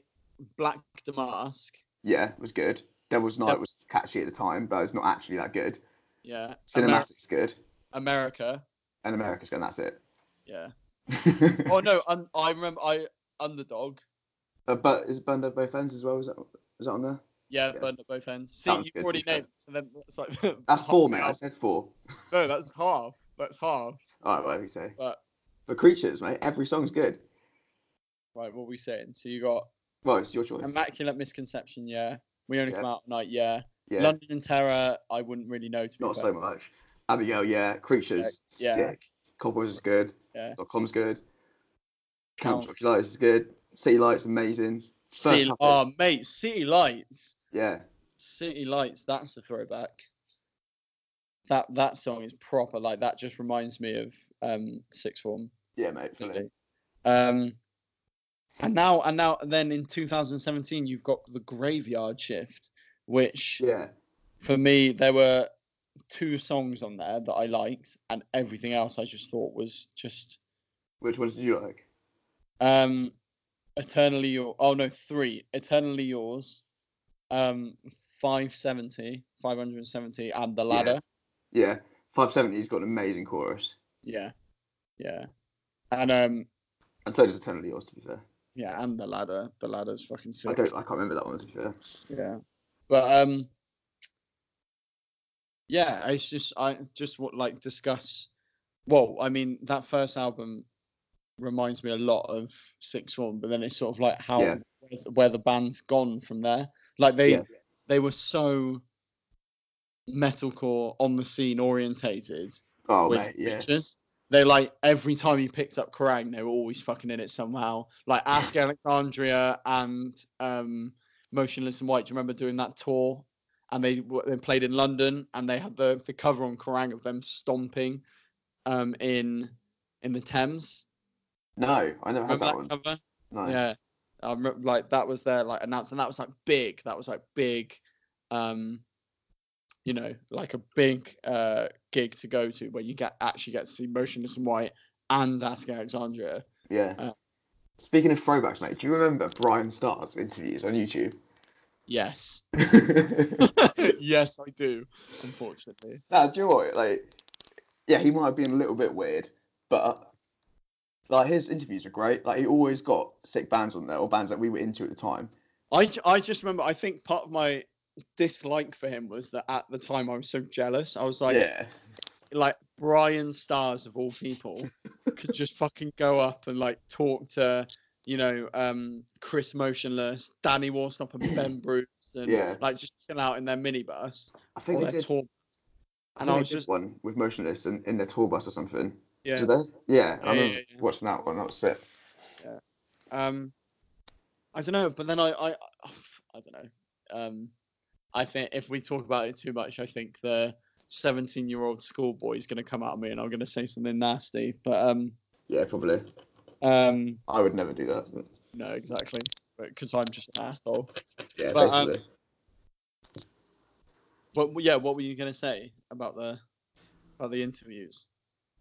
Black Damask. Yeah, it was good. Devil's Night Devil. was catchy at the time, but it's not actually that good. Yeah, Cinematic's Ameri- good. America and America's good. And that's it. Yeah. oh no, un- I remember I Underdog. Uh, but is Burned Up Both Ends as well? Is that was that on there? Yeah, yeah. Burned Up Both Ends. See, you've good, already named. So then that's like that's four, mate. I said four. No, that's half. That's half. All right, whatever you say. But for Creatures, mate, every song's good. Right, what are we saying? So you got. Well, it's your choice. Immaculate Misconception, yeah. We Only yeah. Come Out at Night, yeah. yeah. London and Terror, I wouldn't really know. To be Not fair. So much. Abigail, yeah. Creatures, yeah. sick. Yeah. Cowboys is good. Yeah. .com's good. Count oh. Chocula is good. City Lights amazing. City, oh mate, City Lights. Yeah. City Lights, that's a throwback. That that song is proper. Like that just reminds me of um, Sixth Form. Yeah, mate. Fully. Um, And now, and now, then in two thousand seventeen, you've got the Graveyard Shift, which, yeah, for me, there were two songs on there that I liked, and everything else I just thought was just. Which ones did you like? Um, Eternally Yours. Oh no, three. Eternally Yours. Um, five seventy, five seventy, and The Ladder. Yeah, yeah. five seventy's got an amazing chorus. Yeah, yeah, and um, and so does Eternally Yours, to be fair. Yeah, and The Ladder. The Ladder's fucking sick. I don't. I can't remember that one, to be fair. Yeah, but um, yeah, it's just I just want like discuss. Well, I mean, that first album reminds me a lot of Sixth Form, but then it's sort of like how yeah. where the band's gone from there. Like they yeah. they were so metalcore on the scene orientated. Oh, with mate, yeah. Creatures. They like every time you picked up Kerrang, they were always fucking in it somehow. Like Ask Alexandria and um, Motionless in White. Do you remember doing that tour? And they they played in London, and they had the, the cover on Kerrang of them stomping um, in in the Thames. No, I never had that, that one. Cover? No. Yeah, I remember, like that was their like announcement. That was like big. That was like big. Um, you know, like a big uh, gig to go to where you get actually get to see Motionless in White and Ask Alexandria. Yeah. Uh, Speaking of throwbacks, mate, do you remember Brian Starr's interviews on YouTube? Yes. Yes, I do, unfortunately. Nah, do you know what? Like, yeah, he might have been a little bit weird, but like his interviews are great. Like, he always got sick bands on there, or bands that we were into at the time. I, I just remember, I think part of my dislike for him was that at the time I was so jealous. I was like, yeah. like Brian Stars of all people could just fucking go up and like talk to, you know, um, Chris Motionless, Danny Worsnop, and Ben Bruce, and yeah. like just chill out in their minibus. I think they did. Tour- I and think I was just one with Motionless in, in their tour bus or something. Yeah, was there? yeah. yeah I remember yeah, yeah. watching that one. That was sick. Yeah. Um, I don't know, but then I, I, I don't know. Um. I think if we talk about it too much, I think the seventeen-year-old schoolboy is going to come at me, and I'm going to say something nasty. But um, yeah, probably. Um, I would never do that. But... No, exactly, because I'm just an asshole. Yeah, but, basically. Um, but yeah, what were you going to say about the about the interviews?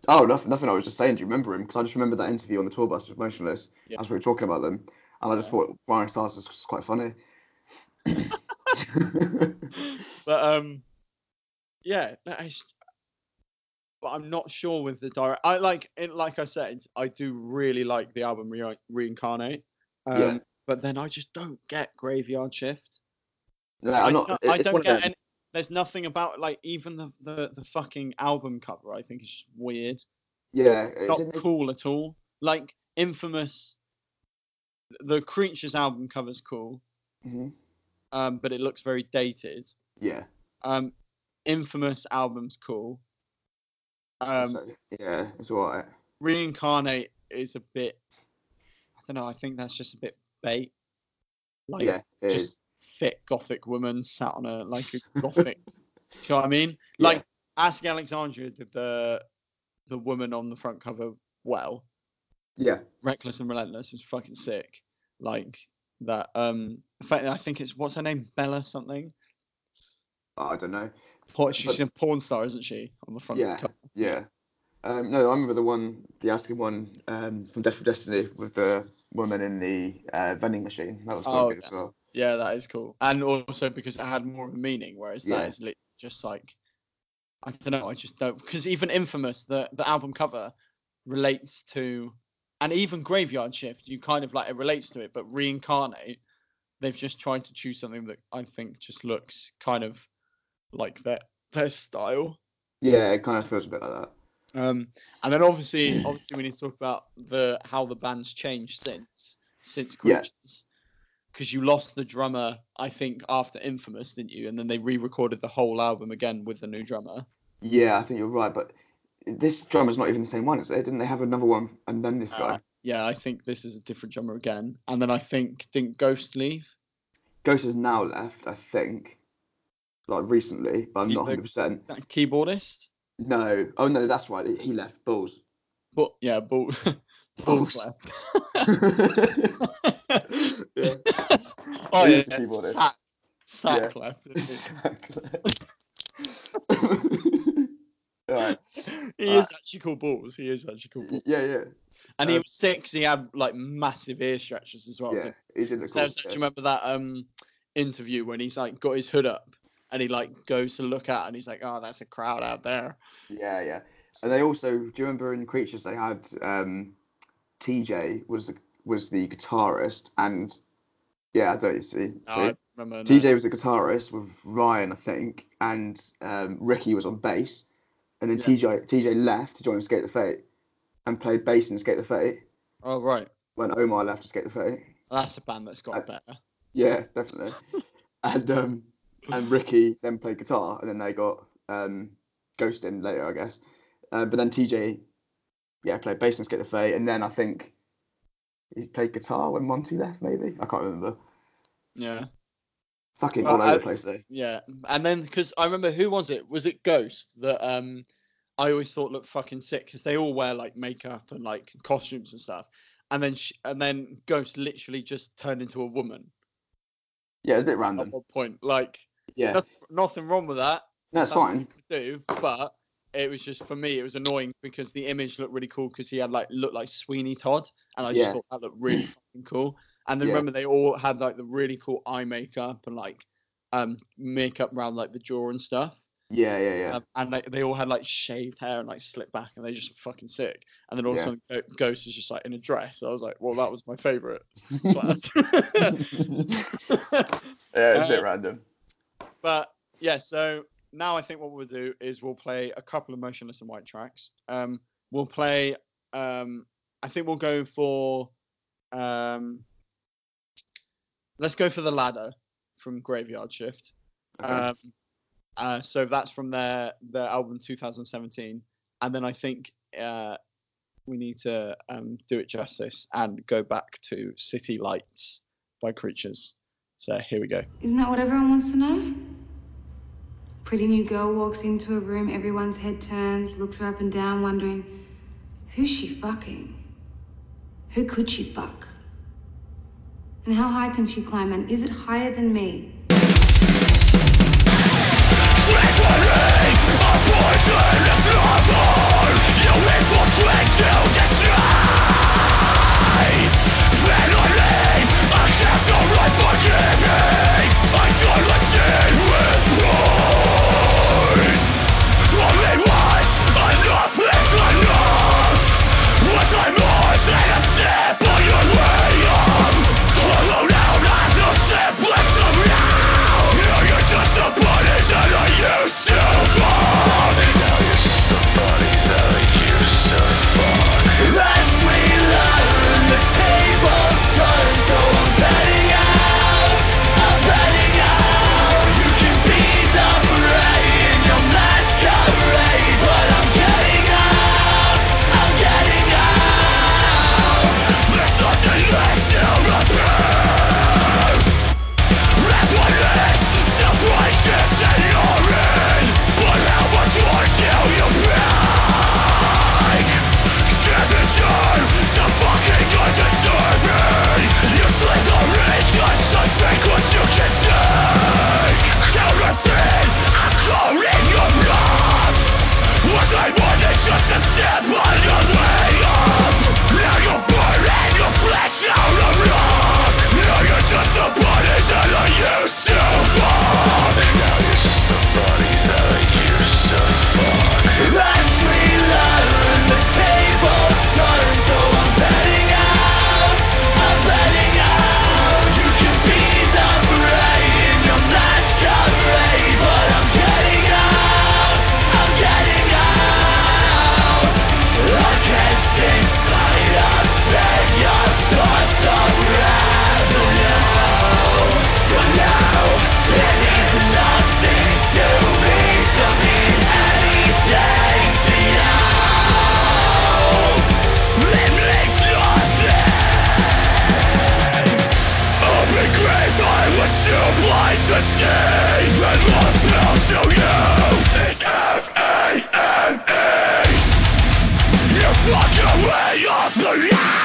Oh, nothing. Nothing. I was just saying. Do you remember him? Because I just remember that interview on the tour bus with Motionless yeah. as we were talking about them, and I just yeah. thought Brian Stars was quite funny. But um yeah I, but I'm not sure with the direct I like it like I said I do really like the album Re- Reincarnate um yeah. but then I just don't get Graveyard Shift. No, I'm not, I, it's I don't get any, there's nothing about like even the, the the fucking album cover I think is just weird. Yeah, it's not cool at all. Like Infamous, the Creatures album cover's cool. Mm-hmm. Um, but it looks very dated. Yeah. Um, Infamous album's cool. Um, so, yeah, it's alright. Reincarnate is a bit. I don't know. I think that's just a bit bait. Like, yeah, it just is. Fit gothic woman sat on a like a gothic. Do you know what I mean? Like yeah. Ask Alexandria did the the woman on the front cover well. Yeah. Reckless and Relentless is fucking sick. Like. That um, in fact, I think it's what's her name, Bella something. Oh, I don't know. Por- she's but, a porn star, isn't she? On the front. Yeah, of the yeah. Um, no, I remember the one, the asking one um, from Death of Destiny with the woman in the uh, vending machine. That was oh, good yeah. as well. Yeah, that is cool, and also because it had more of a meaning, whereas yeah. that is literally just like I don't know. I just don't because even Infamous, the the album cover relates to. And even Graveyard Shift, you kind of like it relates to it, but Reincarnate, they've just tried to choose something that I think just looks kind of like their their style. Yeah, it kind of feels a bit like that. Um, and then obviously, obviously we need to talk about the how the band's changed since since Creatures, because yeah. you lost the drummer, I think, after Infamous, didn't you? And then they re-recorded the whole album again with the new drummer. Yeah, I think you're right, but. This drummer's not even the same one, is it? Didn't they have another one and then this guy? Uh, yeah, I think this is a different drummer again. And then I think, didn't Ghost leave? Ghost has now left, I think. Like, recently, but I'm He's not one hundred percent. The, that keyboardist? No. Oh, no, that's right. He left. Balls. But, yeah, Balls. Boom slap. Yeah. Oh, yeah. Sack, sack yeah. clap. Sack clap. All right. He All is right. actually called Balls. He is actually called Balls. Yeah, yeah. And um, he was six. He had like massive ear stretches as well. Yeah, he did look so cool. I was, yeah. Do you remember that um interview when he's like got his hood up and he like goes to look at and he's like, oh, that's a crowd out there. Yeah, yeah. And they also, do you remember in Creatures they had um, T J was the was the guitarist and yeah, I don't see. No, so I remember T J that. was the guitarist with Ryan, I think, and um, Ricky was on bass. And then yeah. T J T J left to join Escape the Fate and played bass in Escape the Fate. Oh, right. When Omar left Escape the Fate. Well, that's a band that's got and, better. Yeah, definitely. and um, and Ricky then played guitar, and then they got um, ghosted later, I guess. Uh, but then T J, yeah, played bass in Escape the Fate, and then I think he played guitar when Monty left, maybe? I can't remember. Yeah. Fucking well, all over I, the place though. Yeah, and then because I remember who was it? Was it Ghost that um I always thought looked fucking sick because they all wear like makeup and like costumes and stuff, and then she, and then Ghost literally just turned into a woman. Yeah, it's a bit random. At one point, like yeah, nothing, nothing wrong with that. No, it's That's fine. Do, but it was just for me, it was annoying because the image looked really cool because he had like looked like Sweeney Todd, and I yeah. just thought that looked really fucking cool. And then yeah. remember, they all had like the really cool eye makeup and like um, makeup around like the jaw and stuff. Yeah, yeah, yeah. Um, and like, they all had like shaved hair and like slicked back, and they just fucking sick. And then all yeah. of a sudden, Ghost is just like in a dress. So I was like, well, that was my favorite. Class. yeah, it's a bit um, random. But yeah, so now I think what we'll do is we'll play a couple of Motionless in White tracks. Um, we'll play. Um, I think we'll go for. Um, Let's go for The Ladder from Graveyard Shift. Okay. Um, uh, so that's from their, their album two thousand seventeen. And then I think uh, we need to um, do it justice and go back to City Lights by Creatures. So here we go. Isn't that what everyone wants to know? Pretty new girl walks into a room, everyone's head turns, looks her up and down, wondering, who's she fucking? Who could she fuck? And how high can she climb? And is it higher than me? Way off the line.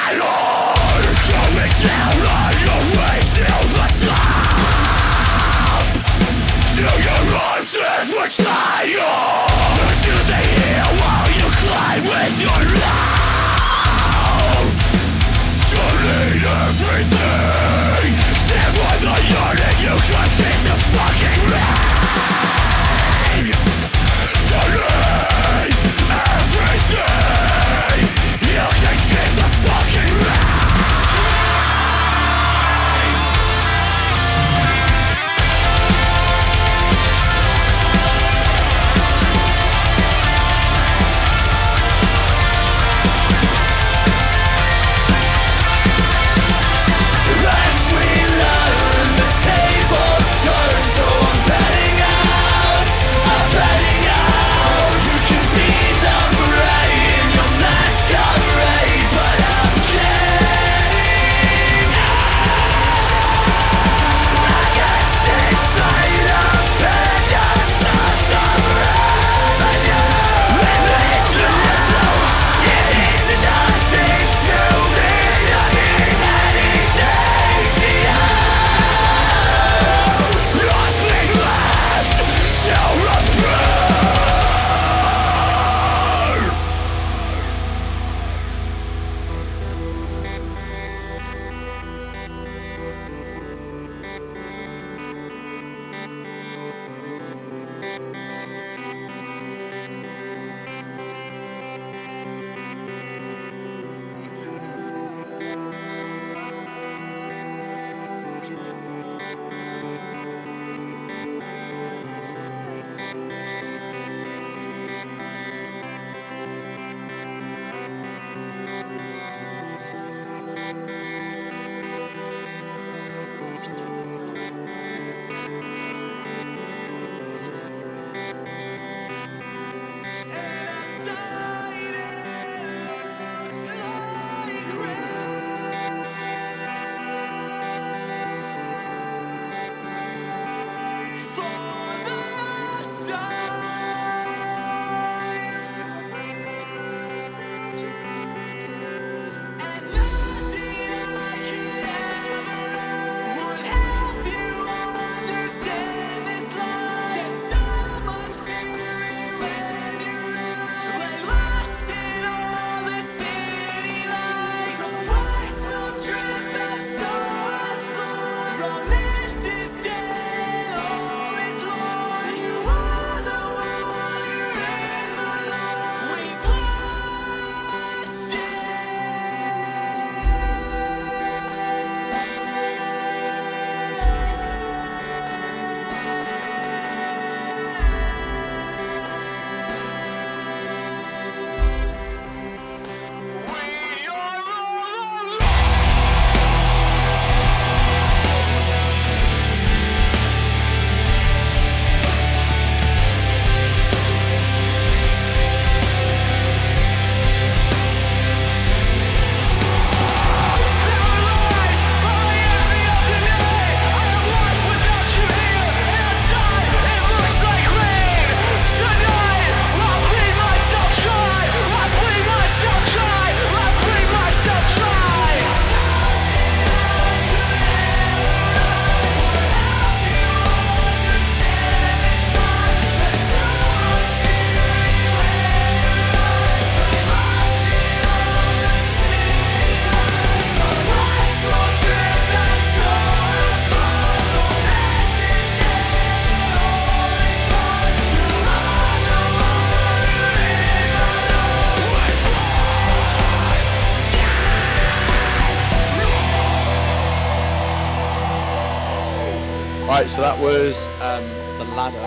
Right, so that was um, The Ladder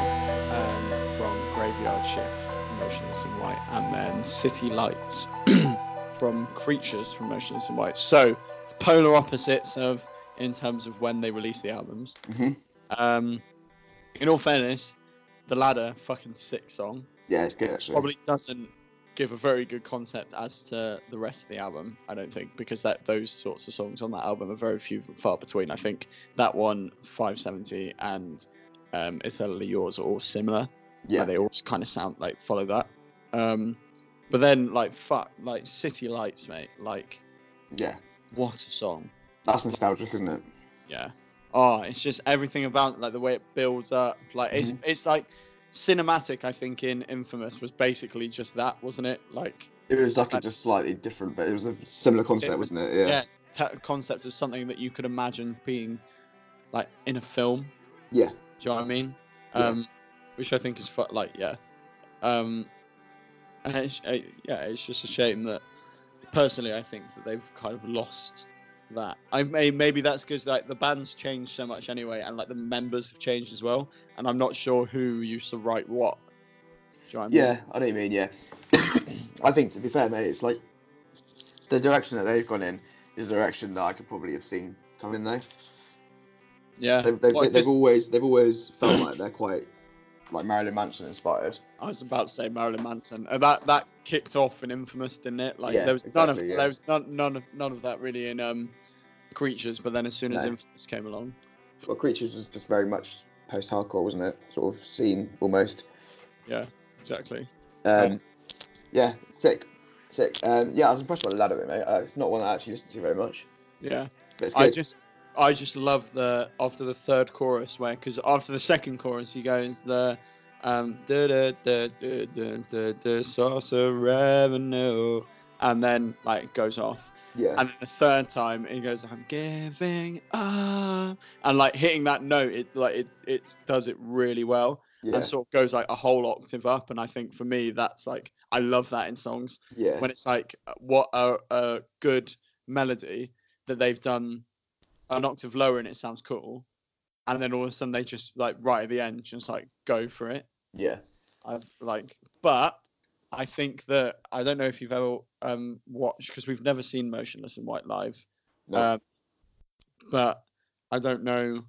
um, from Graveyard Shift, Motionless in White, and then City Lights from Creatures from Motionless in White. So, polar opposites of in terms of when they released the albums. Mm-hmm. Um, in all fairness, The Ladder, fucking sick song. Yeah, it's good, actually. Probably doesn't give a very good concept as to the rest of the album, I don't think, because that those sorts of songs on that album are very few and far between. I think that one, five seventy, and um, Eternally Yours are all similar. Yeah. They all kind of sound like follow that. Um, but then, like, fuck, like City Lights, mate. Like, yeah. What a song. That's nostalgic, isn't it? Yeah. Oh, it's just everything about like the way it builds up. Like, mm-hmm. it's it's like. Cinematic, I think, in Infamous was basically just that, wasn't it? Like it was like, like just slightly different, but it was a similar concept, it, wasn't it? Yeah, yeah t- concept of something that you could imagine being like in a film. Yeah, do you know what I mean? Yeah. Um, which I think is fu- like yeah, um, and it's, it, yeah, it's just a shame that personally I think that they've kind of lost that. I may maybe that's because like the band's changed so much anyway, and like the members have changed as well, and I'm not sure who used to write what. Do you know what I mean? Yeah, I know what you mean. Yeah, I think to be fair, mate, it's like the direction that they've gone in is a direction that I could probably have seen come in there. Yeah, they've they've, well, they've, they've always they've always felt like they're quite like Marilyn Manson inspired. I was about to say Marilyn Manson. Uh, that that kicked off in Infamous, didn't it? Like yeah, there was exactly, none of yeah. there was none none of none of that really in um, Creatures. But then as soon no. as Infamous came along, well, Creatures was just very much post-hardcore, wasn't it? Sort of scene almost. Yeah, exactly. Um, yeah. yeah, sick, sick. Um, yeah, I was impressed by The Ladder, mate. Uh, it's not one I actually listened to very much. Yeah, but it's good. I just. I just love the after the third chorus where because after the second chorus he goes the um da da da da da da da source of revenue and then like it goes off. Yeah. And then the third time he goes I'm giving up and like hitting that note it like it, it does it really well. Yeah. And sort of goes like a whole octave up and I think for me that's like I love that in songs. Yeah. When it's like what a, a good melody that they've done an octave lower and it sounds cool, and then all of a sudden they just like right at the end just like go for it. Yeah, I've like, but I think that I don't know if you've ever um watched because we've never seen Motionless in White live. No. Um, but I don't know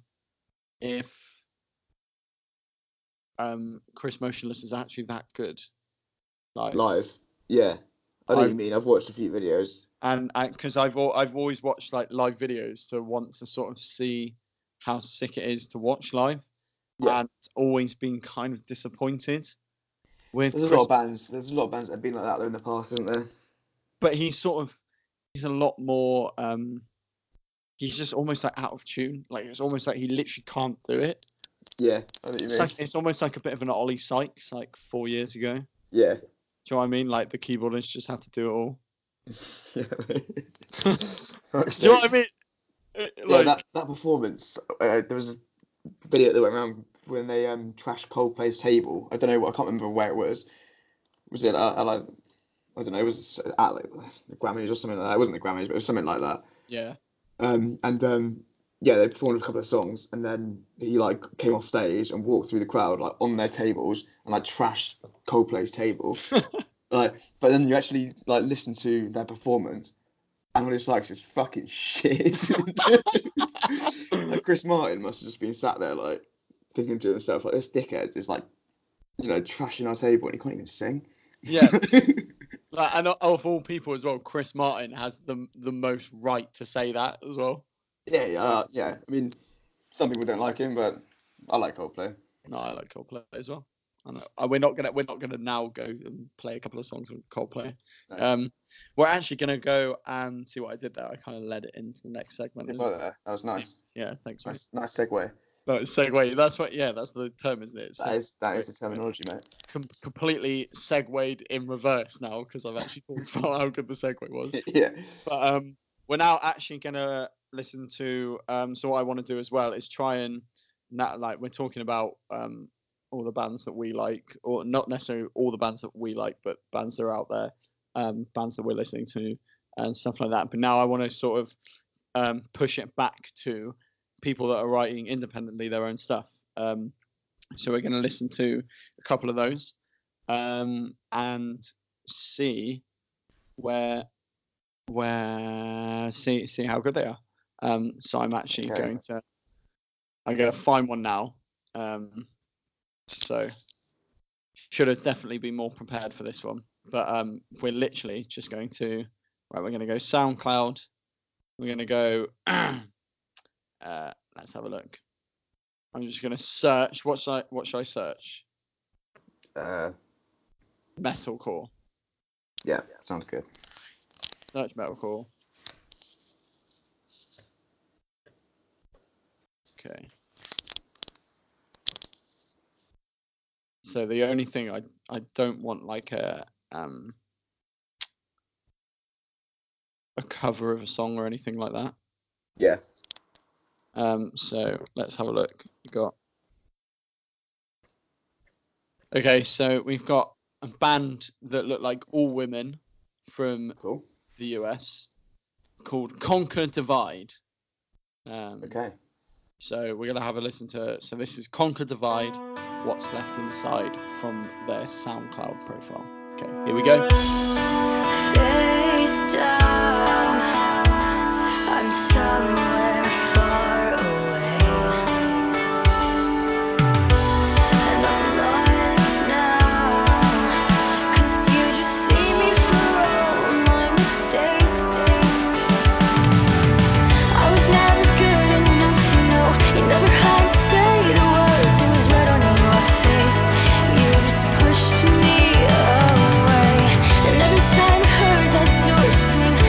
if um Chris Motionless is actually that good. Like live, yeah. I know what you mean. I've watched a few videos. And because I've all, I've always watched like live videos to want to sort of see how sick it is to watch live, yeah. And always been kind of disappointed. With there's a Chris... lot of bands. There's a lot of bands that have been like that though in the past, isn't there? But he's sort of he's a lot more. Um, he's just almost like out of tune. Like it's almost like he literally can't do it. Yeah, I know what you mean. Like, it's almost like a bit of an Ollie Sykes like four years ago. Yeah, do you know what I mean? Like the keyboardist just had to do it all. Yeah, do you know what I mean? Like, yeah, that, that performance. Uh, there was a video that went around when they um trashed Coldplay's table. I don't know. I can't remember where it was. Was it uh, like I don't know? It was at like the Grammys or something like that. It wasn't the Grammys, but it was something like that. Yeah. Um and um yeah, they performed a couple of songs, and then he like came off stage and walked through the crowd like on their tables and like trashed Coldplay's table. Like, but then you actually like listen to their performance, and all it's like is fucking shit. Like Chris Martin must have just been sat there like thinking to himself, like this dickhead is like, you know, trashing our table and he can't even sing. Yeah, like and of all people as well, Chris Martin has the the most right to say that as well. Yeah, yeah, uh, yeah. I mean, some people don't like him, but I like Coldplay. No, I like Coldplay as well. We're not gonna we're not gonna now go and play a couple of songs on Coldplay. No. Um, we're actually gonna go and see what I did there. I kind of led it into the next segment. Well, that was nice. Yeah, thanks. Nice, nice segue. No, segue. That's what. Yeah, that's the term, isn't it? So, that is that is the terminology, mate. Com- completely segued in reverse now because I've actually talked about how good the segue was. Yeah. But um, we're now actually gonna listen to um. So what I want to do as well is try and not, like we're talking about um. all the bands that we like, or not necessarily all the bands that we like, but bands that are out there, um, bands that we're listening to and stuff like that. But now I want to sort of um, push it back to people that are writing independently their own stuff. Um, so we're going to listen to a couple of those um, and see where where see see how good they are. Um, so I'm actually okay. going to I'm going to find one now. Um, so should have definitely been more prepared for this one. But um, we're literally just going to right. We're going to go SoundCloud. We're going to go. uh, let's have a look. I'm just going to search. What should I, what should I search? Uh, metalcore. Yeah, sounds good. Search metalcore. Okay. So the only thing I I don't want like a um a cover of a song or anything like that. Yeah. Um. So let's have a look. We got. Okay, so we've got a band that look like all women from cool. the U S called Conquer Divide. Um, okay. So we're gonna have a listen to it. So this is Conquer Divide. What's Left Inside from their SoundCloud profile. Okay, here we go. Face down, I'm somewhere far away, and I'm lost now, 'cause you just see me for all my mistakes. I was never good enough, you know, you never had to say the words, it was right on you. You just pushed me away, and every time I heard that door swing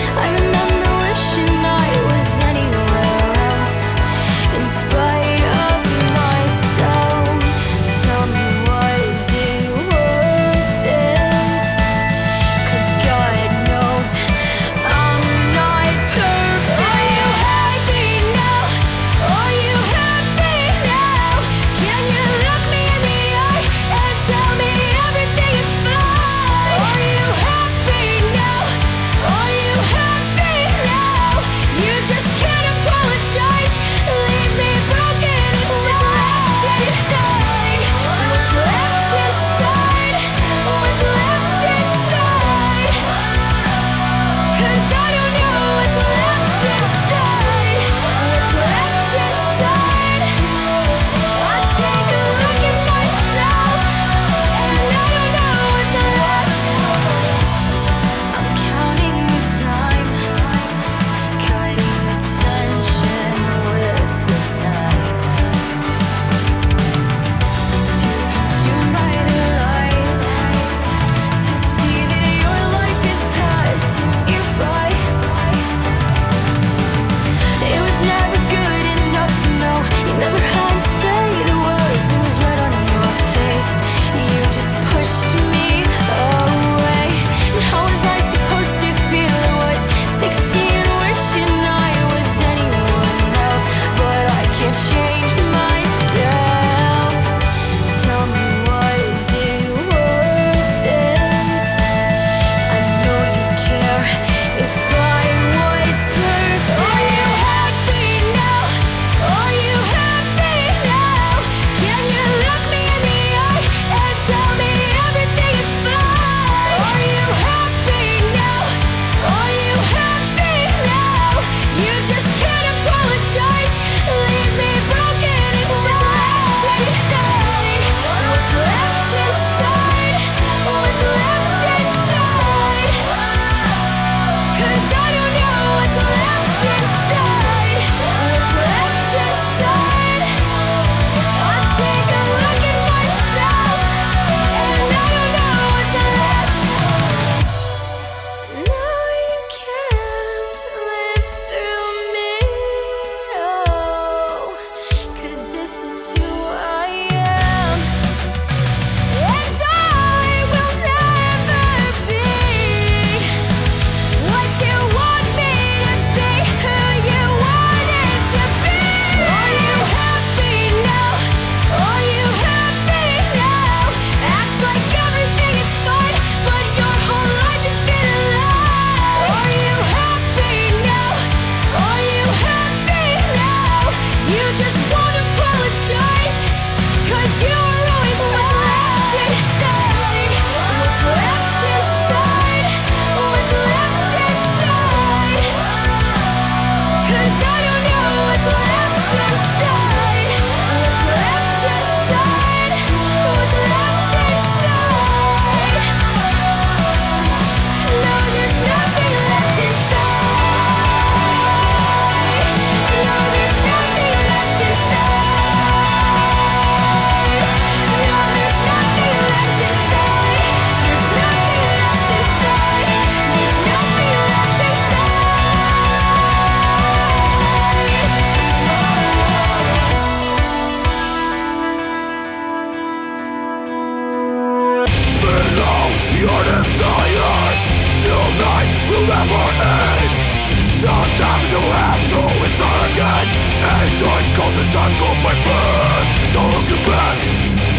'cause the time goes by fast. Now looking back,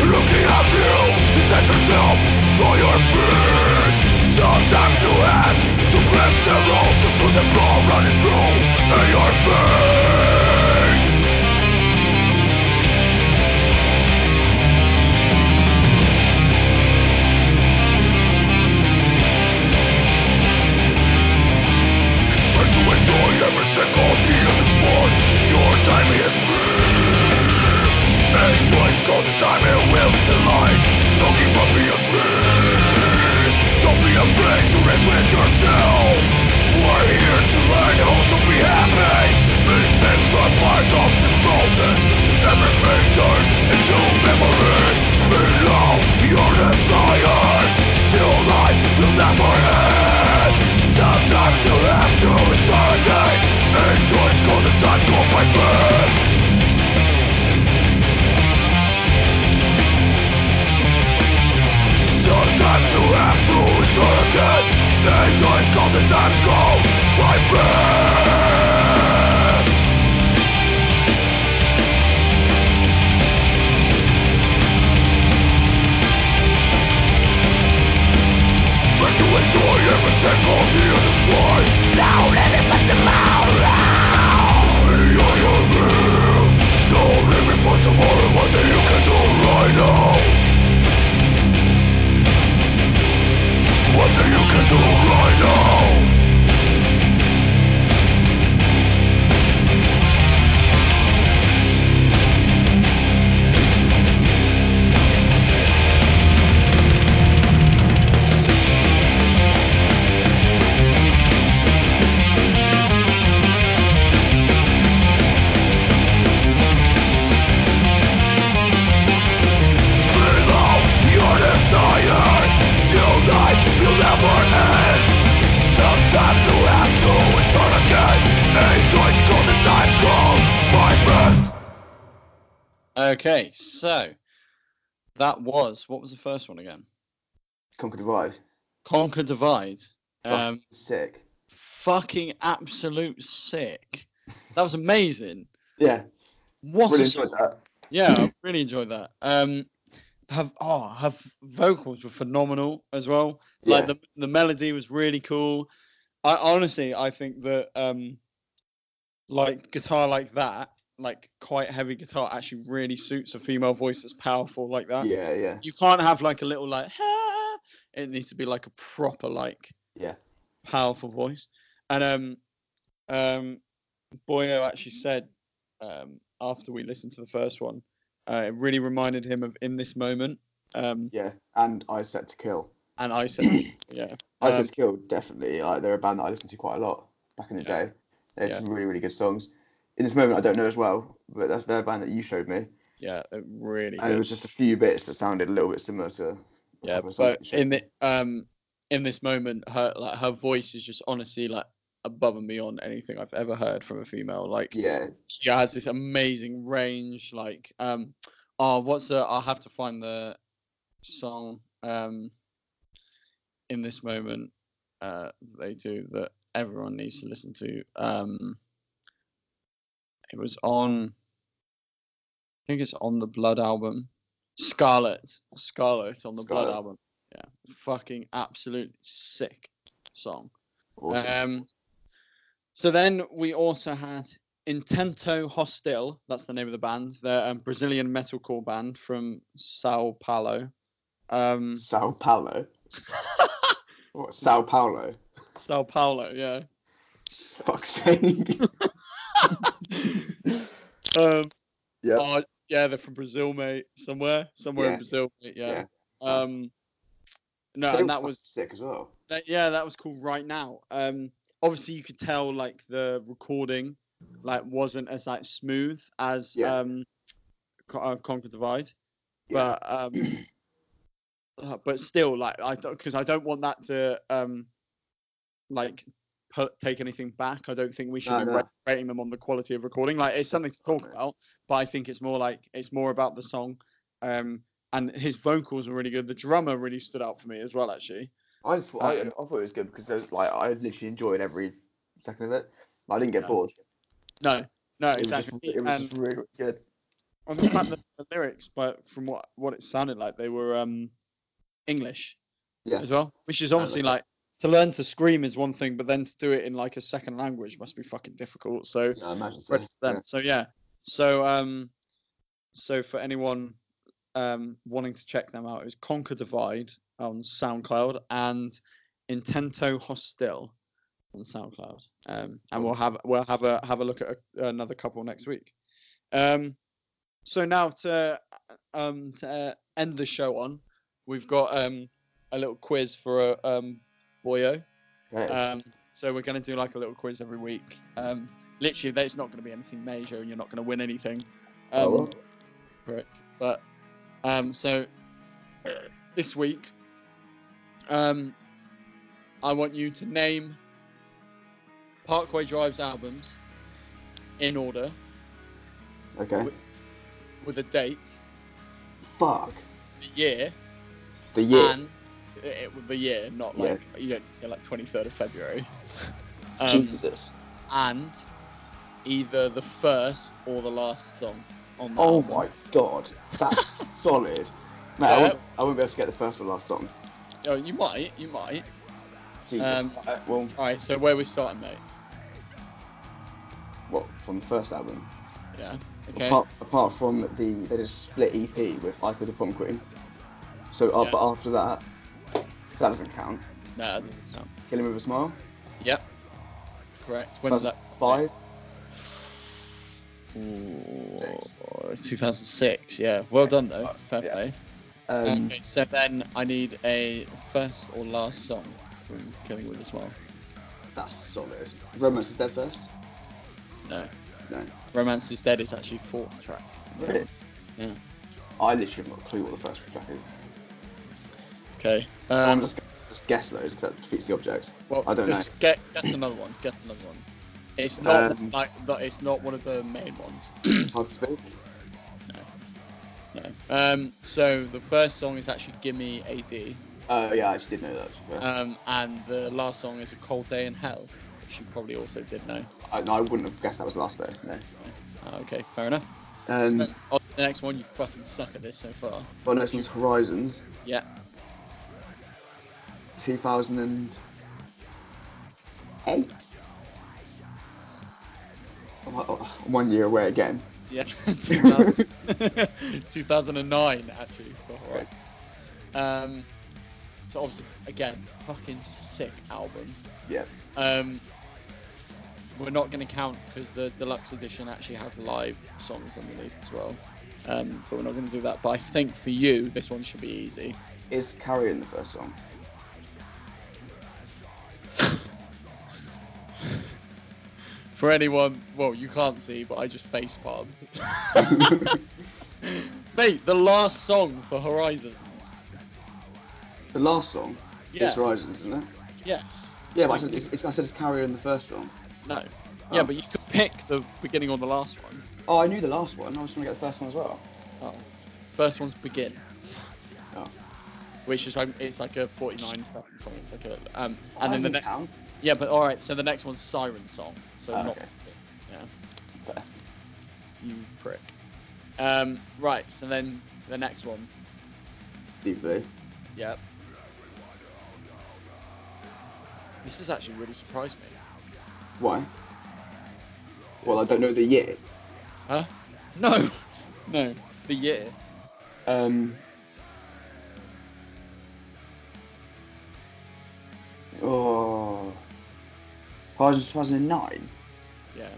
looking at you, detach yourself, draw your fears. Sometimes you have to break the rules to put the blood running through in your veins. Try to enjoy every second here on this world. Your time is brief. Enjoy it 'cause the time it will be the light. Don't give up your dreams. Don't be afraid to regret yourself. We're here to learn how to be happy. Mistakes are part of this process. Everything turns into memories. Spin low your desires. Till light will never end. Sometimes you have to restart again. Enjoy it 'cause the time goes by fast. Sometimes you have to restart again. Enjoy it 'cause the times go by fast. Try to enjoy every second here in this world. Don't let it pass them out. Enjoy your meals. Don't leave it for tomorrow. What do you can do right now? What you can do right now. Spit out your desires till night. Sometimes you have to restart again. Enjoy it 'cause the time's gone by fast. Okay, so that was what was the first one again? Conquer Divide. Conquer Divide. Um, sick. Fucking absolute sick. That was amazing. Yeah. What really a enjoyed that. Yeah, I really enjoyed that. Um Have oh, her vocals were phenomenal as well. Yeah. Like the the melody was really cool. I honestly, I think that um, like guitar like that, like quite heavy guitar, actually really suits a female voice that's powerful like that. Yeah, yeah. You can't have like a little like ah! It needs to be like a proper like yeah powerful voice. And um um Boyo actually said um after we listened to the first one. Uh, it really reminded him of In This Moment. Um, yeah, and I Set to Kill. And I Set to Kill, yeah. I um, Set to Kill, definitely. Like, they're a band that I listened to quite a lot back in the yeah. day. They had yeah. some really, really good songs. In This Moment, I don't know as well, but that's their band that you showed me. Yeah, it really And good. It was just a few bits that sounded a little bit similar to... Yeah, but in, the, um, in This Moment, her like her voice is just honestly like above and beyond anything I've ever heard from a female. Like, yeah, she has this amazing range. Like, um, oh, what's the? I'll have to find the song. Um, in this moment, uh, they do that everyone needs to listen to. Um, it was on. I think it's on the Blood album. Scarlet, Scarlet on the Scarlet. Blood album. Yeah, fucking absolutely sick song. Awesome. Um. So then we also had Intento Hostil. That's the name of the band. They're a Brazilian metalcore band from Sao Paulo. Um, Sao Paulo? What, Sao Paulo? Sao Paulo, yeah. Fuck's sake. um, yeah. Oh, yeah, they're from Brazil, mate. Somewhere. Somewhere yeah. in Brazil, mate. Yeah. yeah. Um, no, and that was sick as well. That, yeah, that was called Right Now. Um, obviously you could tell like the recording like wasn't as like smooth as yeah. um Con- uh, Conquer Divide yeah. but um uh, but still like I don't because I don't want that to um like put, take anything back. I don't think we should no, be no. rating them on the quality of recording. Like it's something to talk about, but I think it's more like it's more about the song. Um and his vocals were really good. The drummer really stood out for me as well actually. I just thought, uh, I, I thought it was good because there was, like I literally enjoyed every second of it. I didn't get no. bored. No, No, it exactly. Was just, it was and really good. On the fact that the lyrics, but from what what it sounded like, they were um, English, yeah, as well, which is obviously like, to learn to scream is one thing, but then to do it in like a second language must be fucking difficult. So yeah, I imagine so. Them. Yeah. So yeah, so um, so for anyone um wanting to check them out, is Conquer Divide on SoundCloud and Intento Hostil on SoundCloud. Um, and we'll have we'll have a have a look at a, another couple next week. Um, so now to um to uh, end the show on, we've got um a little quiz for a um. Boyo. Right. Um, so we're going to do like a little quiz every week. Um, literally, it's not going to be anything major and you're not going to win anything. Um, oh, well. Correct. But, um, so this week, um, I want you to name Parkway Drive's albums in order. Okay. With, with a date. Fuck. The year. The year. And It, it, the year, not like, yeah. You don't say like twenty-third of February. Um, Jesus. And either the first or the last song on that. Oh album. My god, that's solid. No, yeah. I, won't, I won't be able to get the first or last songs. Oh, you might, you might. Jesus. Um, uh, well, alright, so where are we starting, mate? What, from the first album? Yeah, okay. Apart, apart from the, they just split E P with Ike with the Prom Queen. So, uh, yeah. But after that, that doesn't count. No, that doesn't count. Killing with a Smile? Yep. Correct. When was that? Five? Ooh, Six. two thousand six, yeah. Well done, though. Fair yeah. play. Um, okay, so then I need a first or last song from Killing with a Smile. That's solid. Romance is Dead first? No. No. Romance is Dead is actually fourth track. Really? Yeah. I literally have not a clue what the first track is. Okay. Um, I'm just gonna just guess those because that defeats the object. Well, I don't know. Get, guess another one. Guess another one. It's not um, like it's not one of the main ones. It's hard to speak. No. No. Um. So the first song is actually "Gimme A D." Oh uh, yeah, I actually did know that. Yeah. Um. And the last song is "A Cold Day in Hell," which you probably also did know. I, no, I wouldn't have guessed that was last day. No. Uh, okay. Fair enough. Um. So, oh, the next one, you fucking suck at this so far. Well, next one's Horizons. Yeah. two thousand eight. I'm one year away again. Yeah, two thousand two thousand nine actually for Horizons. Um, so obviously, again, fucking sick album. Yeah. Um, we're not going to count because the deluxe edition actually has live songs underneath as well. Um, but we're not going to do that. But I think for you, this one should be easy. Is Carrie in the first song? For anyone, well, you can't see, but I just face palmed. Mate, the last song for Horizons. The last song? Yeah. Is Horizons, isn't it? Yes. Yeah, but I said it's, it's, I said it's Carrier in the first song. No. Oh. Yeah, but you could pick the beginning or the last one. Oh, I knew the last one. I was trying to get the first one as well. Oh. First one's Begin. Oh. Which is like, it's like a forty-nine second song. It's like a, um, oh, and then the next. Yeah, but alright, so the next one's Siren Song. So oh, not okay. Yeah. Fair. You prick. Um, right, so then the next one. Deep Blue. Yep. This has actually really surprised me. Why? Well, I don't know the year. Huh? No. No. The year. Um Oh, two thousand nine? Yeah.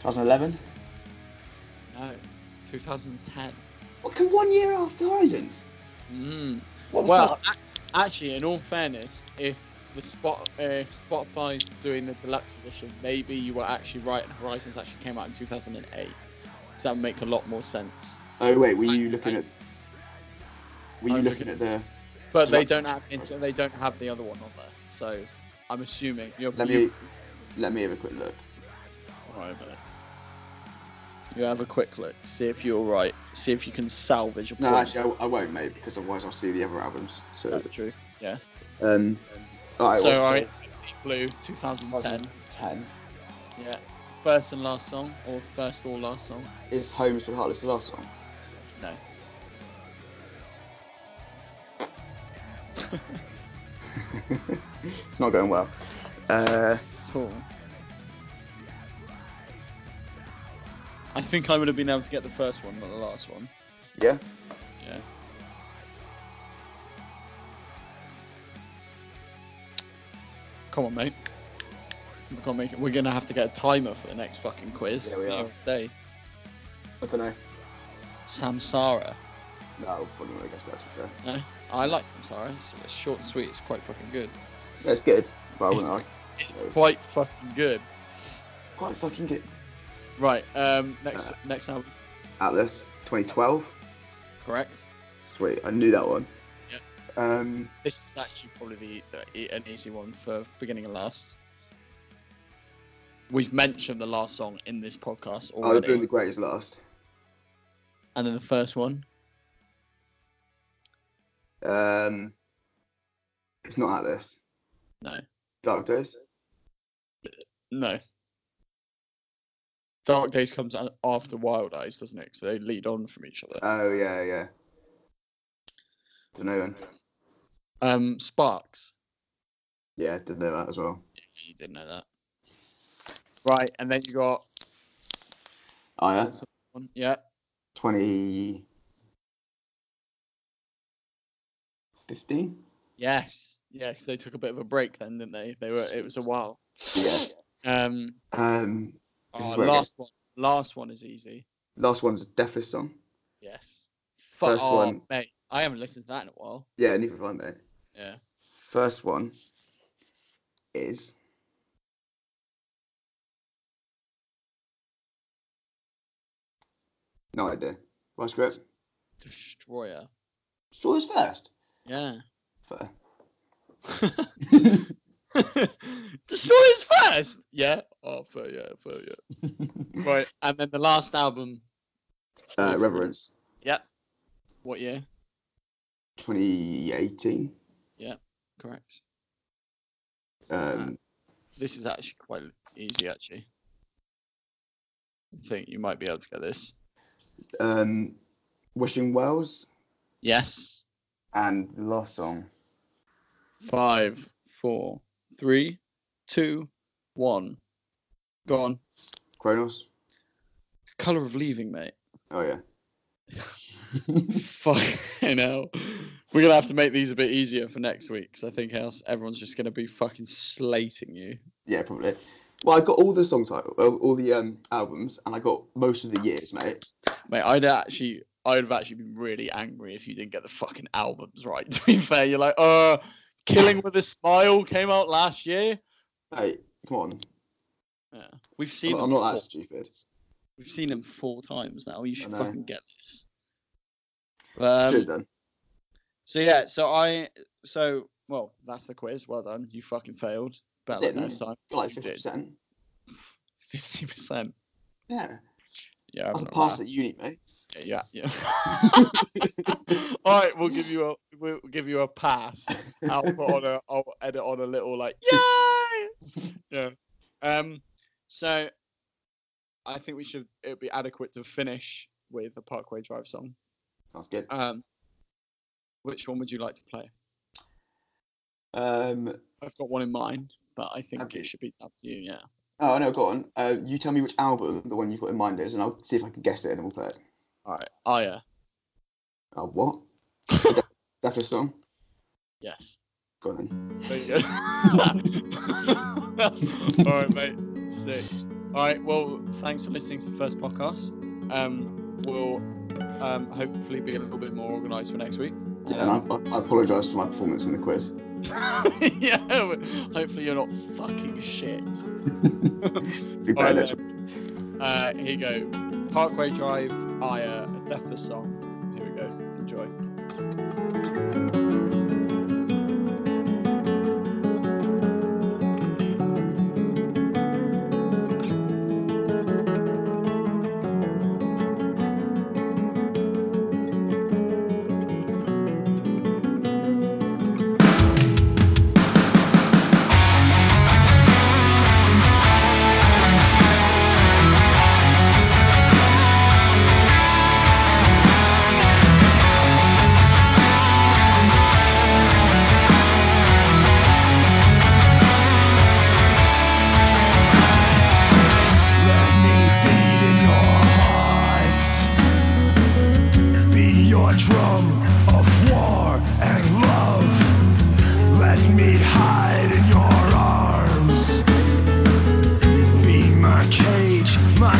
twenty eleven? No, two thousand ten. What, can one year after Horizons? Mm. What the well, fuck? A- actually, in all fairness, if the spot if Spotify's doing the deluxe edition, maybe you were actually right and Horizons actually came out in two thousand eight. So that would make a lot more sense. Oh wait, were you looking at? Were you looking at the? But they don't have inter- they don't have the other one on there, so I'm assuming. You're, let me you're... let me have a quick look. Alright, mate. You have a quick look. See if you're right. See if you can salvage. A no, point. actually, I, I won't, mate, because otherwise I'll see the other albums. So that's true. Yeah. Um. um all right, so well, alright, so Deep Blue, two thousand ten. Ten. Yeah. First and last song, or first or last song? Is Homes with Heartless the last song? No. It's not going well. Uh, At all. I think I would have been able to get the first one, not the last one. Yeah? Yeah. Come on, mate. We can't make it. We're gonna have to get a timer for the next fucking quiz. Yeah, we are. Day. I don't know. Samsara. No, probably not. I guess that's fair. No, I like Samsara. It's, it's short and sweet. It's quite fucking good. Yeah, it's good. Well, it's, I wouldn't like. It's so. quite fucking good. Quite fucking good. Right. Um. Next. Uh, next album. Atlas, twenty twelve. Correct. Sweet. I knew that one. Yeah. Um. This is actually probably the, an easy one for beginning and last. We've mentioned the last song in this podcast already. Oh, doing the greatest last. And then the first one. Um, it's not Atlas. No. Dark Days. No. Dark Days comes after Wild Eyes, doesn't it? Because they lead on from each other. Oh yeah, yeah. Don't know then. Um, Sparks. Yeah, didn't know that as well. You didn't know that. Right, and then you got. Oh, yeah. One. Yeah. Twenty. Fifteen. Yes. Yeah, because they took a bit of a break then, didn't they? They were. It was a while. Yeah. Um. Um. Oh, last one. Last one is easy. Last one's a Deathless song. Yes. F- First oh, one, mate. I haven't listened to that in a while. Yeah, neither have I, mate. Yeah. First one. Is. No idea. Right script? Destroyer. Destroyer's first? Yeah. Fair. Destroyer's first? Yeah. Oh, fair, yeah, fair, yeah. Right, and then the last album? Uh, Reverence. Yep. What year? twenty eighteen. Yeah, correct. Um, This is actually quite easy, actually. I think you might be able to get this. Um, Wishing Wells. Yes. And the last song. Five, four, three, two, one. Go on. Kronos. Colour of Leaving, mate. Oh yeah. Fucking hell. We're gonna have to make these a bit easier for next week because I think else everyone's just gonna be fucking slating you. Yeah, probably. Well, I got all the song title, all the um, albums, and I got most of the years, mate. Mate, I'd actually, I'd have actually been really angry if you didn't get the fucking albums right. To be fair, you're like, uh, Killing with a Smile came out last year. Hey, come on. Yeah, we've seen. I'm, them I'm not four. that stupid. We've seen them four times now. You should fucking get this. Um, should then. So yeah, so I, so well, that's the quiz. Well done, you fucking failed. About like next time. Like fifty percent. fifty percent? Yeah. Yeah. I was a pass at uni, mate. Yeah, yeah. yeah. All right, we'll give you a we'll give you a pass. I'll put on a I'll edit on a little like yay. Yeah. Um. So, I think we should. It would be adequate to finish with the Parkway Drive song. Sounds good. Um. Which one would you like to play? Um. I've got one in mind. But I think okay. It should be up to you, yeah. Oh, no, go on. Uh, you tell me which album the one you've got in mind is, and I'll see if I can guess it, and then we'll play it. All right. Aya. Oh, what? Deathless song? Yes. Go on then. There you go. All right, mate. Sick. All right, well, thanks for listening to the first podcast. Um, we'll um, hopefully be a little bit more organised for next week. Yeah, um, and I, I apologise for my performance in the quiz. Yeah, hopefully you're not fucking shit. Be bad, right, uh, here you go. Parkway Drive, Aya, a Deathless song. Here we go. Enjoy.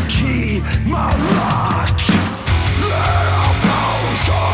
key, my lock. Let our bones go.